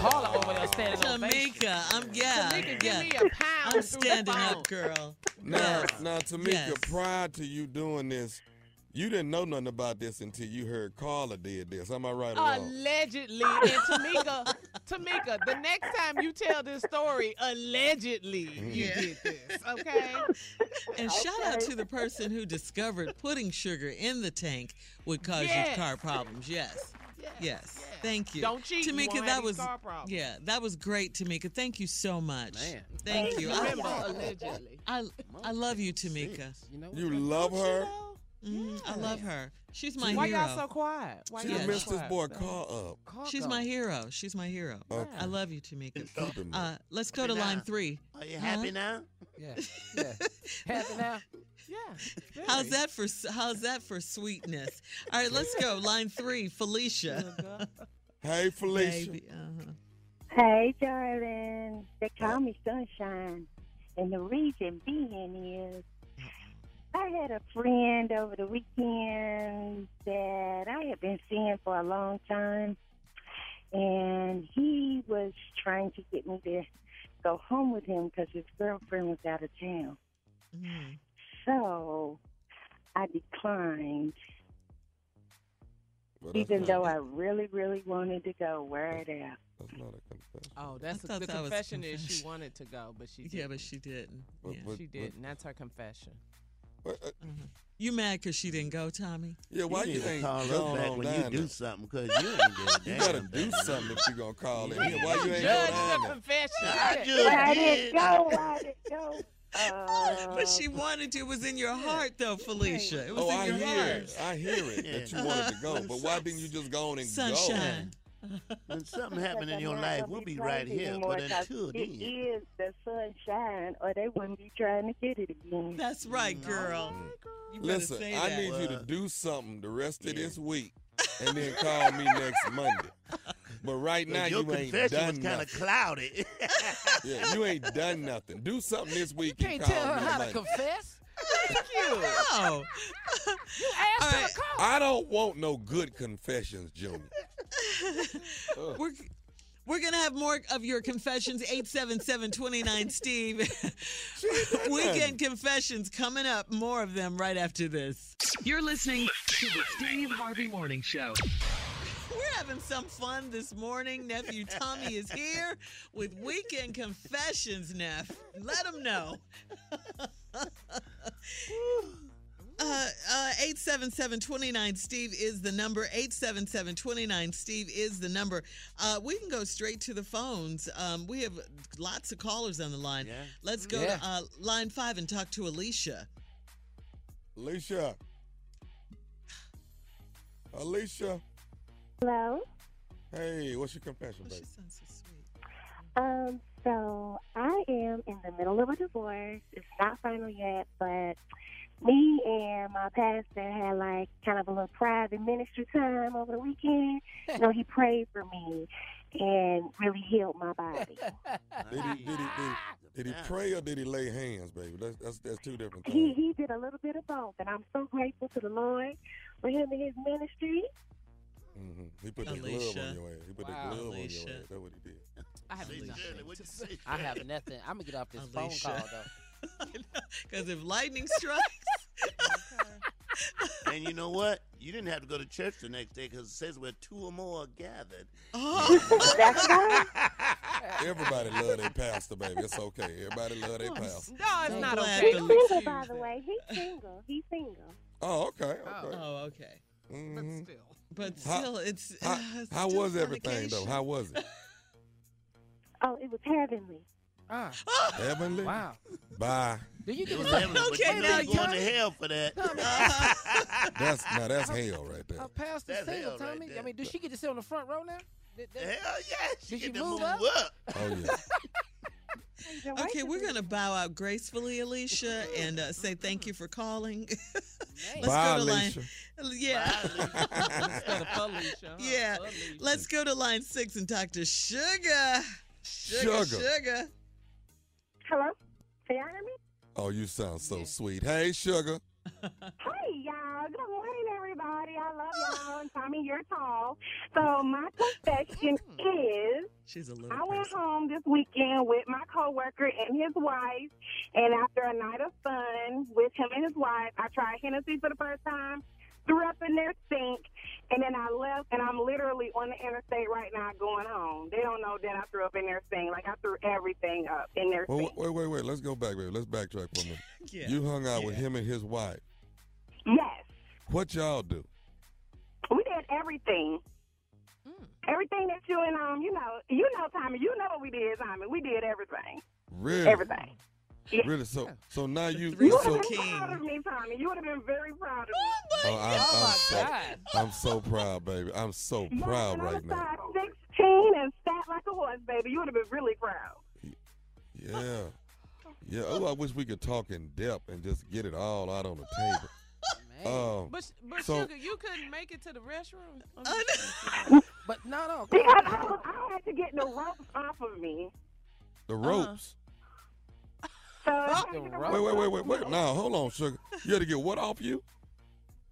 Carla over there standing Tamika, I'm yeah. Tamika, give yeah. me a pound. I'm standing up, girl. Now, yes. now Tamika, yes. prior to you doing this, you didn't know nothing about this until you heard Carla did this. Am I right or wrong? Allegedly. And Tamika, Tamika, the next time you tell this story, allegedly you yeah. did this, okay? And okay. shout out to the person who discovered putting sugar in the tank would cause yes. you car problems, yes. Yes. yes. Yeah. Thank you. Don't cheat, Tamika. You won't that have was any car problems. Yeah, that was great, Tamika. Thank you so much. Man. Thank you. Remember, I, allegedly. I I love you, Tamika. You, know you love her? Mm, yeah. I love her. She's my Why hero. Why y'all so quiet? Why she yes. messed this boy car up. Call She's up. my hero. She's my hero. Okay. I love you, Tamika. Uh, let's go happy to now. line three. Are you happy huh? now? Yeah. yeah. Happy now? Yeah. Very. How's that for How's that for sweetness? All right, let's go. Line three, Felicia. Hey, Felicia. Baby, uh-huh. Hey, darling. They call me Sunshine, and the reason being is I had a friend over the weekend that I had been seeing for a long time, and he was trying to get me to go home with him because his girlfriend was out of town. Mm. So I declined, well, even though I really, really wanted to go. Where it at? That's not a confession. Oh, that's a, the that confession is she wanted to go, but she didn't. Yeah, but she didn't. But, yeah. but, she didn't. But, that's her confession. But, uh, mm-hmm. You mad because she didn't go, Tommy? Yeah, why you, you ain't call her back when you do something? Because you ain't doing You gotta do something if you gonna call in. Why you ain't judge the confession? I just did. I didn't go. I didn't go. Uh, but she wanted to. It was in your heart, though, Felicia. It was oh, in I your hear heart. it. I hear it yeah. that you wanted to go. But why didn't you just go on and Sunshine. go? When something happened in your life, we'll be right here. But until then, it is the sunshine, or they wouldn't be trying to get it again. That's right, girl. You Listen, say that. I need you to do something the rest of yeah. this week, and then call me next Monday. But right now, you ain't done nothing. Your confession was kind of clouded. Yeah, you ain't done nothing. Do something this week and call me. You can't tell her how to confess? Thank you. No. You asked her to call. I don't want no good confessions, Junior. We're... We're going to have more of your confessions, eight seven seven, two nine, Steve. Weekend confessions coming up. More of them right after this. You're listening to the Steve Harvey Morning Show. We're having some fun this morning. Nephew Tommy is here with Weekend Confessions, Neff. Let him know. Uh, uh, eight seven seven, two nine, Steve is the number. eight seven seven, two nine, Steve is the number. Uh, we can go straight to the phones. Um, we have lots of callers on the line. Yeah. Let's go yeah. to uh, line five and talk to Alicia. Alicia. Alicia. Hello. Hey, what's your confession, baby? Oh, she sounds so sweet. Um, so I am in the middle of a divorce. It's not final yet, but... me and my pastor had, like, kind of a little private ministry time over the weekend. You know, he prayed for me and really healed my body. Did he, did he, did he, did he pray or did he lay hands, baby? That's, that's, that's two different things. He, he did a little bit of both, and I'm so grateful to the Lord for him and his ministry. Mm-hmm. He put the glove on your head. He put wow, the glove Alicia. on your head. That's what he did. I have She's nothing. What you say? I have nothing. I'm gonna get off this Alicia. phone call though, because if lightning strikes. And you know what? You didn't have to go to church the next day because it says where two or more are gathered. Oh, that's right. Everybody love their pastor, baby. It's okay. Everybody love their pastor. No, it's not okay. He's single, by the way. He's single. He's single. Oh, okay. Okay. Oh, oh okay. Mm-hmm. But still. But still, how, it's. How, uh, it's how was everything, though? How was it? Oh, it was heavenly. Ah. Heavenly. Wow. Bye. Do you get it? Heavenly, okay, you now you're going to hell for that. Uh-huh. that's now that's hell right there. Her pastor's single, Tommy. Right I mean, does she get to sit on the front row now? Did, did, hell yeah. She did she move, move up? up? Oh yeah. Okay, we're going to bow out gracefully, Alicia, and uh, say thank you for calling. Let's Bye, go to line. Yeah. Bye, Let's go to Felicia, huh? Yeah. Felicia. Let's go to line six and talk to Sugar. Sugar. Sugar. Sugar. Hello? Can y'all hear me? Oh, you sound so yeah. sweet. Hey, Sugar. Hey, y'all. Good morning, everybody. I love y'all. And Tommy, you're tall. So my confession is She's a little I went person. home this weekend with my coworker and his wife. And after a night of fun with him and his wife, I tried Hennessy for the first time, threw up in their sink, and then I left. And I'm literally on the interstate right now going home. They don't know that I threw up in their sink. Like, I threw everything up in their well, sink. Wait, wait, wait. Let's go back, baby. Let's backtrack for a minute. Yeah. You hung out yeah. with him and his wife. Yes. What y'all do? We did everything. Mm. Everything that you and, um, you know, you know, Tommy, you know what we did, Tommy. We did everything. Really? Everything. Yeah. Really? So so now you... You would have so, been proud of me, Tommy. You would have been very proud of me. Oh, my, oh, I'm, oh I'm my so, God. I'm so proud, baby. I'm so yes, proud and right I'm now. I'm sixteen and fat like a horse, baby. You would have been really proud. Yeah. Yeah. Oh, I wish we could talk in depth and just get it all out on the table. Um, but but so, Sugar, you couldn't make it to the restroom? Uh, but no, no. Because I, was, I had to get the ropes off of me. The ropes? Uh-huh. Uh, wait, wait, wait, wait, wait. Now, hold on, Sugar. You had to get what off you?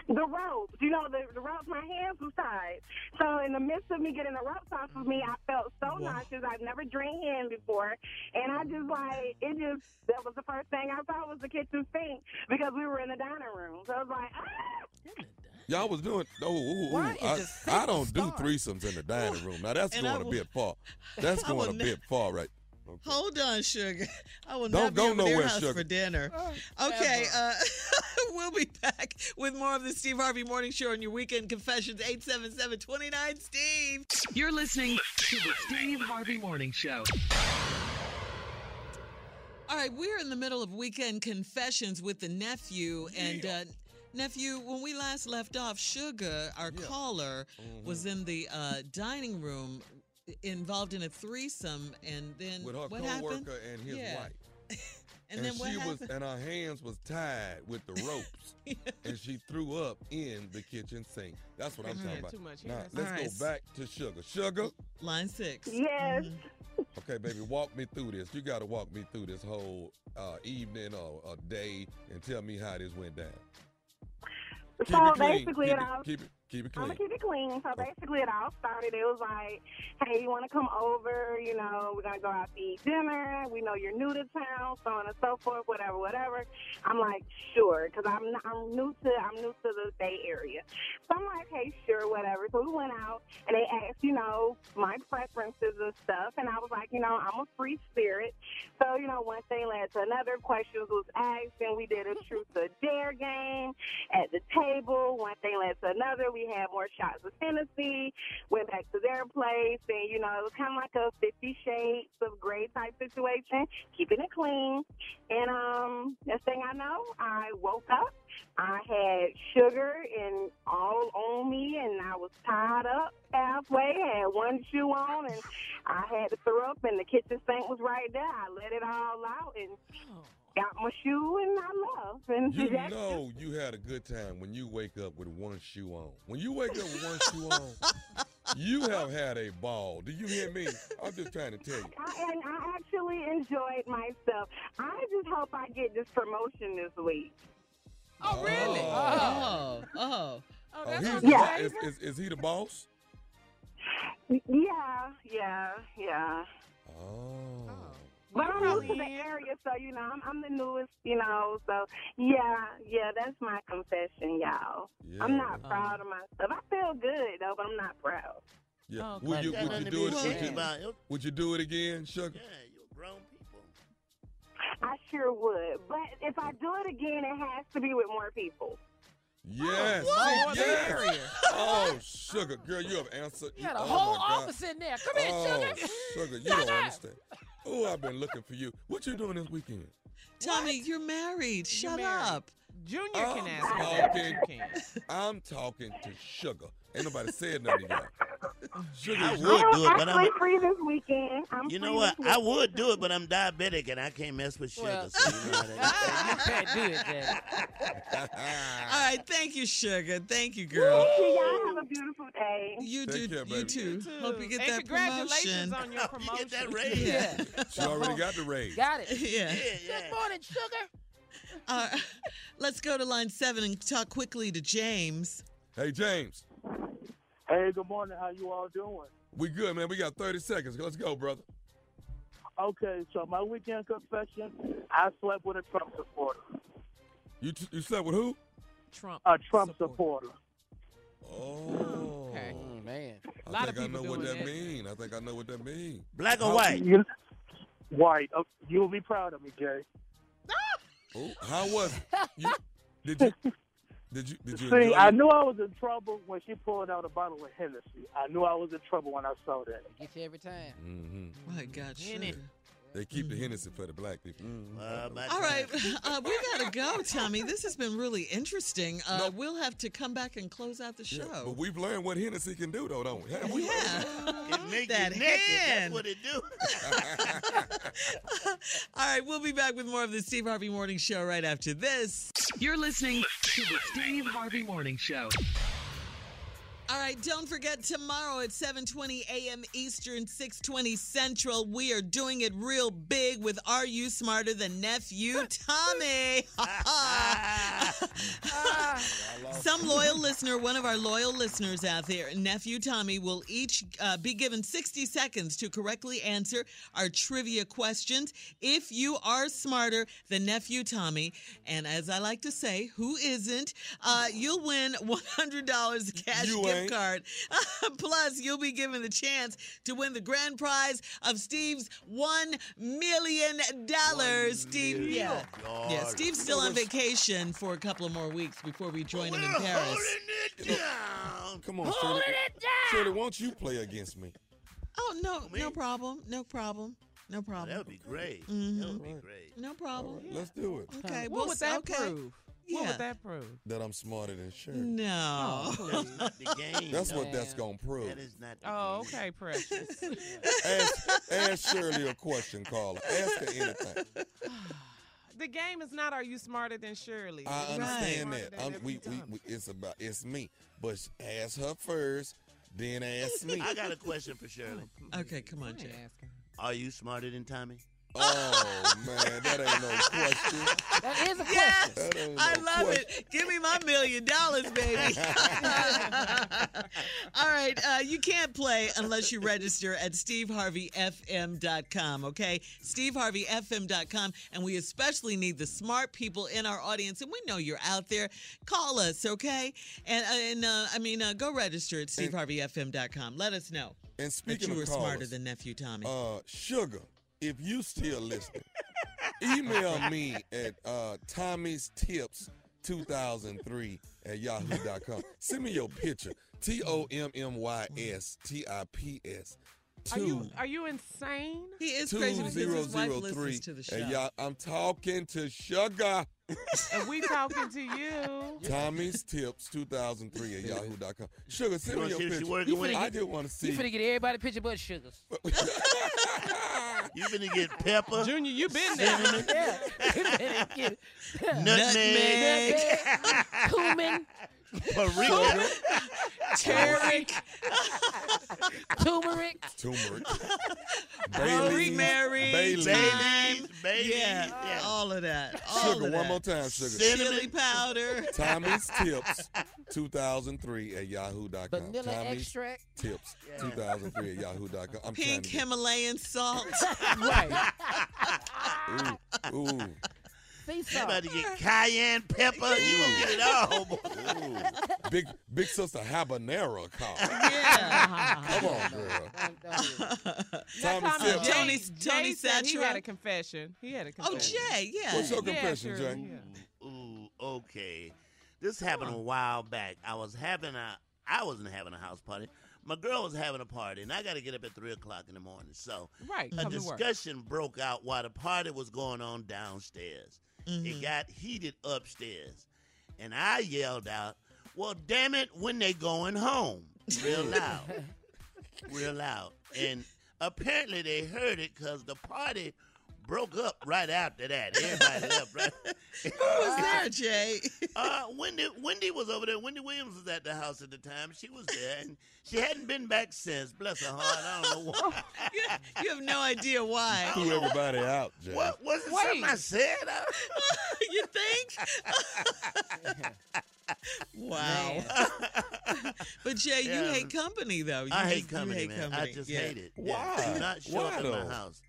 The ropes. You know, the, the ropes, my hands was tied. So in the midst of me getting the ropes off of me, I felt so wow. nauseous. I've never drained hand before. And I just, like, it just, that was the first thing I saw was the kitchen sink because we were in the dining room. So I was like, ah! Y'all was doing, oh, ooh, ooh. I, I don't do threesomes in the dining room. Now, that's and going will, a bit far. That's going a bit far, right? Okay. Hold on, Sugar. I will Don't not be go over nowhere, their house Sugar. For dinner. Okay, uh, we'll be back with more of the Steve Harvey Morning Show and your Weekend Confessions, eight seven seven, two nine, Steve. You're listening to the Steve Harvey Morning Show. All right, we're in the middle of Weekend Confessions with the nephew, and... Uh, Nephew, when we last left off, Sugar, our yeah. caller, mm-hmm. was in the uh, dining room involved in a threesome, and then with her what co-worker happened? And his yeah. wife. and, and then she what happened? was and her hands was tied with the ropes, yeah. and she threw up in the kitchen sink. That's what I'm All talking right, about. Too much now, let's right. go back to Sugar. Sugar, line six. Yes. Mm-hmm. Okay, baby, walk me through this. You got to walk me through this whole uh, evening or, or day, and tell me how this went down. Keep so basically, keep it, all, keep it, keep it clean. I'm gonna keep it clean. So basically, it all started. It was like, hey, you want to come over? You know, we're gonna go out to eat dinner. We know you're new to town, so on and so forth, whatever, whatever. I'm like, sure, because I'm not, I'm new to I'm new to the Bay Area. So I'm like, hey, sure, whatever. So we went out, and they asked, you know, my preferences and stuff, and I was like, you know, I'm a free spirit. So you know, one thing led to another. Questions was asked, and we did a truth or dare game at the table. One thing led to another. We had more shots of Tennessee, went back to their place, and, you know, it was kind of like a Fifty Shades of Grey type situation, keeping it clean. And um, next thing I know, I woke up. I had Sugar and all on me, and I was tied up halfway, had one shoe on, and I had to throw up, and the kitchen sink was right there. I let it all out, and... Oh. Got my shoe and I love. And you know you had a good time when you wake up with one shoe on. When you wake up with one shoe on, you have had a ball. Do you hear me? I'm just trying to tell you. I, and I actually enjoyed myself. I just hope I get this promotion this week. Oh, really? Oh, oh. Oh, oh that's oh, yeah. is, is, is he the boss? Yeah, yeah, yeah. Oh. oh. But I'm new to the area, so, you know, I'm, I'm the newest, you know, so, yeah, yeah, that's my confession, y'all. Yeah. I'm not proud um, of myself. I feel good, though, but I'm not proud. Yeah. Oh, would, you, would, you do it, would, you, would you do it again, Sugar? Yeah, you're grown people. I sure would, but if I do it again, it has to be with more people. Yes. Oh, yes. Oh, Sugar, girl, you have answered. You had a oh, whole office in there. Come here, oh, Sugar. Sugar, you don't understand. Oh, I've been looking for you. What you doing this weekend? Tommy, what? You're married. Shut you're married. up. Junior I'm can ask talking, me. I'm talking to Sugar. Ain't nobody said nothing to you. Sugar, I would I do it, but I'm free this weekend. I'm you know what? I would do it, but I'm diabetic and I can't mess with sugar. Well, so you, know you can't do it, Dad. All right, thank you, Sugar. Thank you, girl. Thank you. Y'all have a beautiful day. You do. Care, you, too. you too. Hope you get and that congratulations promotion. Congratulations on your promotion. You get that raise. Yeah. Yeah. She already got the raise. Got it. Yeah. yeah, yeah. Good morning, Sugar. All right, let's go to line seven and talk quickly to James. Hey, James. Hey, good morning. How you all doing? We good, man. We got thirty seconds. Let's go, brother. Okay, so my weekend confession, I slept with a Trump supporter. You t- you slept with who? Trump. A Trump supporter. supporter. Oh. Okay. Oh, man. I a lot think of people I know what that, that means. I think I know what that means. Black or white? You, white. Oh, you'll be proud of me, Jay. Oh, how was it? You, did you... Did you, did you See, I knew I was in trouble when she pulled out a bottle of Hennessy. I knew I was in trouble when I saw that. They get you every time. Mm-hmm. My God, Sugar. They keep mm-hmm. the Hennessy for the black people. Mm-hmm. Uh, All right, uh, we got to go, Tommy. This has been really interesting. Uh, no. We'll have to come back and close out the show. Yeah, but we've learned what Hennessy can do, though, don't we? Hey, we yeah. It make that you naked. Hand. That's what it do. All right, we'll be back with more of the Steve Harvey Morning Show right after this. You're listening to the Steve Harvey Morning Show. All right, don't forget tomorrow at seven twenty a.m. Eastern, six twenty Central, we are doing it real big with Are You Smarter Than Nephew Tommy? Some loyal listener, one of our loyal listeners out there, Nephew Tommy, will each uh, be given sixty seconds to correctly answer our trivia questions. If you are smarter than Nephew Tommy, and as I like to say, who isn't, uh, you'll win one hundred dollars cash you gift card. Plus, you'll be given the chance to win the grand prize of Steve's one million dollars. One Steve, million yeah. Dollars. yeah, Steve's still on vacation for a couple of more weeks before we join We're him in Paris. Holding it down. Come on, holding Shirley. It down. Shirley, won't you play against me? Oh, no, me? no problem, no problem. No problem. That would be great. Mm-hmm. That would be great. No problem. Right, yeah. Let's do it. Okay. What well, would that okay. prove? Yeah. What would that prove? That I'm smarter than Shirley. No. Oh, that's not the game. That's no. what that's going to prove. That is not the oh, game. Okay, precious. ask, ask Shirley a question, Carla. Ask her anything. The game is not, are you smarter than Shirley? I understand right. that. I'm, we, we, we, it's about it's me. But ask her first, then ask me. I got a question for Shirley. Okay, come on, Jay. Are you smarter than Tommy? Oh, man, that ain't no question. That is a question. Yes, that ain't no I love question. It. Give me my million dollars, baby. All right, uh, you can't play unless you register at steve harvey f m dot com, okay? steve harvey f m dot com, and we especially need the smart people in our audience, and we know you're out there. Call us, okay? And, and uh, I mean, uh, go register at steve harvey f m dot com. Let us know and speaking that you were smarter than Nephew Tommy. Uh, Sugar. If you still listening, email me at uh, Tommy's Tips two thousand three at yahoo dot com. Send me your picture. T O M M Y S T I P S. Are you are you insane? He is crazy because his wife listens to the show. And y'all, I'm talking to Sugar. And we talking to you. Tommy's Tips two thousand three at yahoo dot com. Sugar, send me your picture. I did want to see. You finna get everybody picture but Sugar. You finna get pepper. Junior, you been there. Yeah. You better get nutmeg. Nutmeg. Cumin. Paprika. Turmeric. Turmeric. Turmeric. Bailey. Rosemary. Bailey. Bailey. baby. Yeah, yeah. all of that. All sugar, of that. One more time, sugar. Cinnamon Chili powder. Tommy's Tips two thousand three at yahoo dot com. Vanilla Tommy's extract. Tips yeah. two thousand three at yahoo dot com. I'm Pink to... Himalayan salt. Right. Ooh. Ooh. You about to get cayenne pepper. You gonna get it all. Ooh. Big big sister habanero car. Yeah. Come on, girl. Tommy Tony Tony said he had a confession. He had a confession. Oh, Jay, yeah. What's your yeah, confession, sure. Jay? Yeah. Ooh, okay. This happened a while back. I was having a I wasn't having a house party. My girl was having a party, and I got to get up at three o'clock in the morning. So right, a discussion broke out while the party was going on downstairs. Mm-hmm. It got heated upstairs, and I yelled out, well, damn it, when they going home? Real loud. Real loud. And apparently they heard it because the party broke up right after that. Everybody left right Who was there, Jay? uh, Wendy, Wendy was over there. Wendy Williams was at the house at the time. She was there, and she hadn't been back since. Bless her heart. I don't know why. You have no idea why. Threw everybody out, Jay. What was it? Wait. Something I said? You think? Wow. But, Jay, yeah. you hate company, though. You I hate, hate company, you hate man. Company. I just yeah. hate it. Why? Yeah. Do not show why up though? At my house.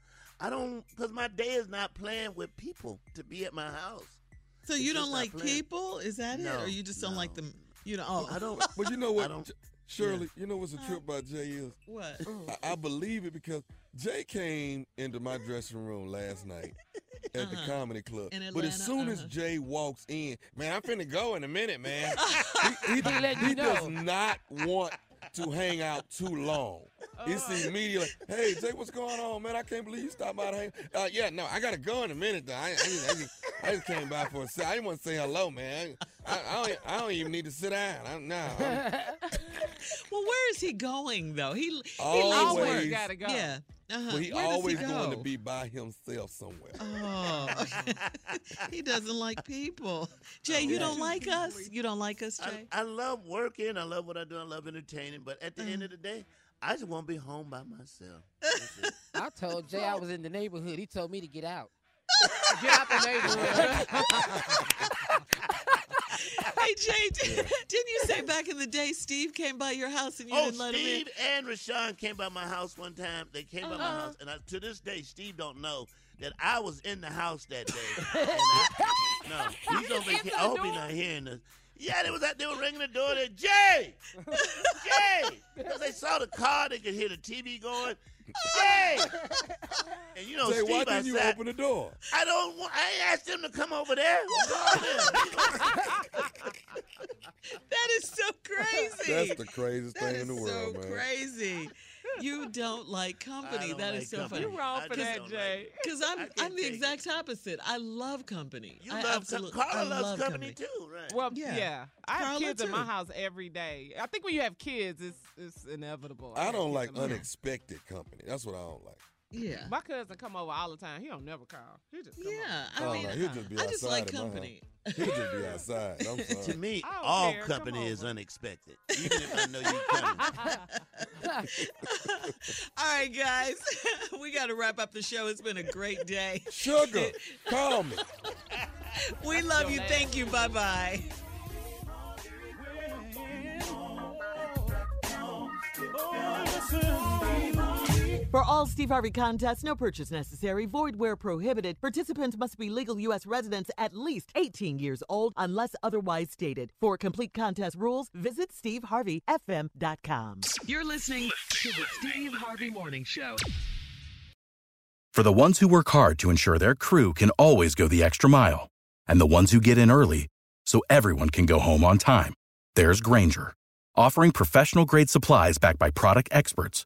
I don't, because my day is not planned with people to be at my house. So it's you don't like people? Is that no, it? Or you just don't no. like them? You know, oh. I don't. But you know what, Shirley, yeah. you know what's a trip by Jay is? What? I, I believe it because Jay came into my dressing room last night at uh-huh. the comedy club. In Atlanta, but as soon uh-huh. as Jay walks in, man, I'm finna go in a minute, man. he he, let he you know. Does not want to hang out too long. It's immediately, hey, Jay, what's going on, man? I can't believe you stopped by to hang. Uh, yeah, no, I got to go in a minute, though. I, I, just, I, just, I just came by for a second. I didn't want to say hello, man. I, I, don't, I don't even need to sit down. I, no. I'm... Well, where is he going, though? He, he always got to go. Yeah. Uh-huh. Well, he where always he go? Going to be by himself somewhere. Oh. He doesn't like people. Jay, oh, you yeah. don't like us? You don't like us, Jay? I, I love working. I love what I do. I love entertaining. But at the uh-huh. end of the day, I just want to be home by myself. I told Jay I was in the neighborhood. He told me to get out. Get out the neighborhood. Hey, Jay, did, yeah. didn't you say back in the day Steve came by your house and you oh, didn't let Steve him in? Steve and Rashawn came by my house one time. They came uh-huh. by my house. And I, to this day, Steve don't know that I was in the house that day. And I, no, he's on vacation. I hope he's not hearing this. Yeah, they was out there ringing the door. They Jay, Jay, because they saw the car, they could hear the T V going. Jay, and you know Jay, Steve why didn't you open the door? I don't. Want, I asked them to come over there. That is so crazy. That's the craziest that thing in the world, so man. Crazy. You don't like company. Don't that like is so company. Funny. You're wrong I for that, Jay. Because like I'm I'm the exact it. Opposite. I love company. You I love company. Carla loves company, company too, right? Well, yeah. yeah. I have Carla kids too. In my house every day. I think when you have kids, it's it's inevitable. I, I don't like unexpected house. Company. That's what I don't like. Yeah. My cousin come over all the time. He don't never call. He just come yeah. over. I mean, oh, no, he'll just be I just like company. He'll just be outside. I'm sorry. To me, all care. Company is unexpected. Even if I know you're coming. All right, guys. We got to wrap up the show. It's been a great day. Sugar, call me. We love you. Thank you. Bye-bye. For all Steve Harvey contests, no purchase necessary, void where prohibited. Participants must be legal U S residents at least eighteen years old unless otherwise stated. For complete contest rules, visit steve harvey f m dot com. You're listening to the Steve Harvey Morning Show. For the ones who work hard to ensure their crew can always go the extra mile, and the ones who get in early so everyone can go home on time, there's Grainger, offering professional-grade supplies backed by product experts,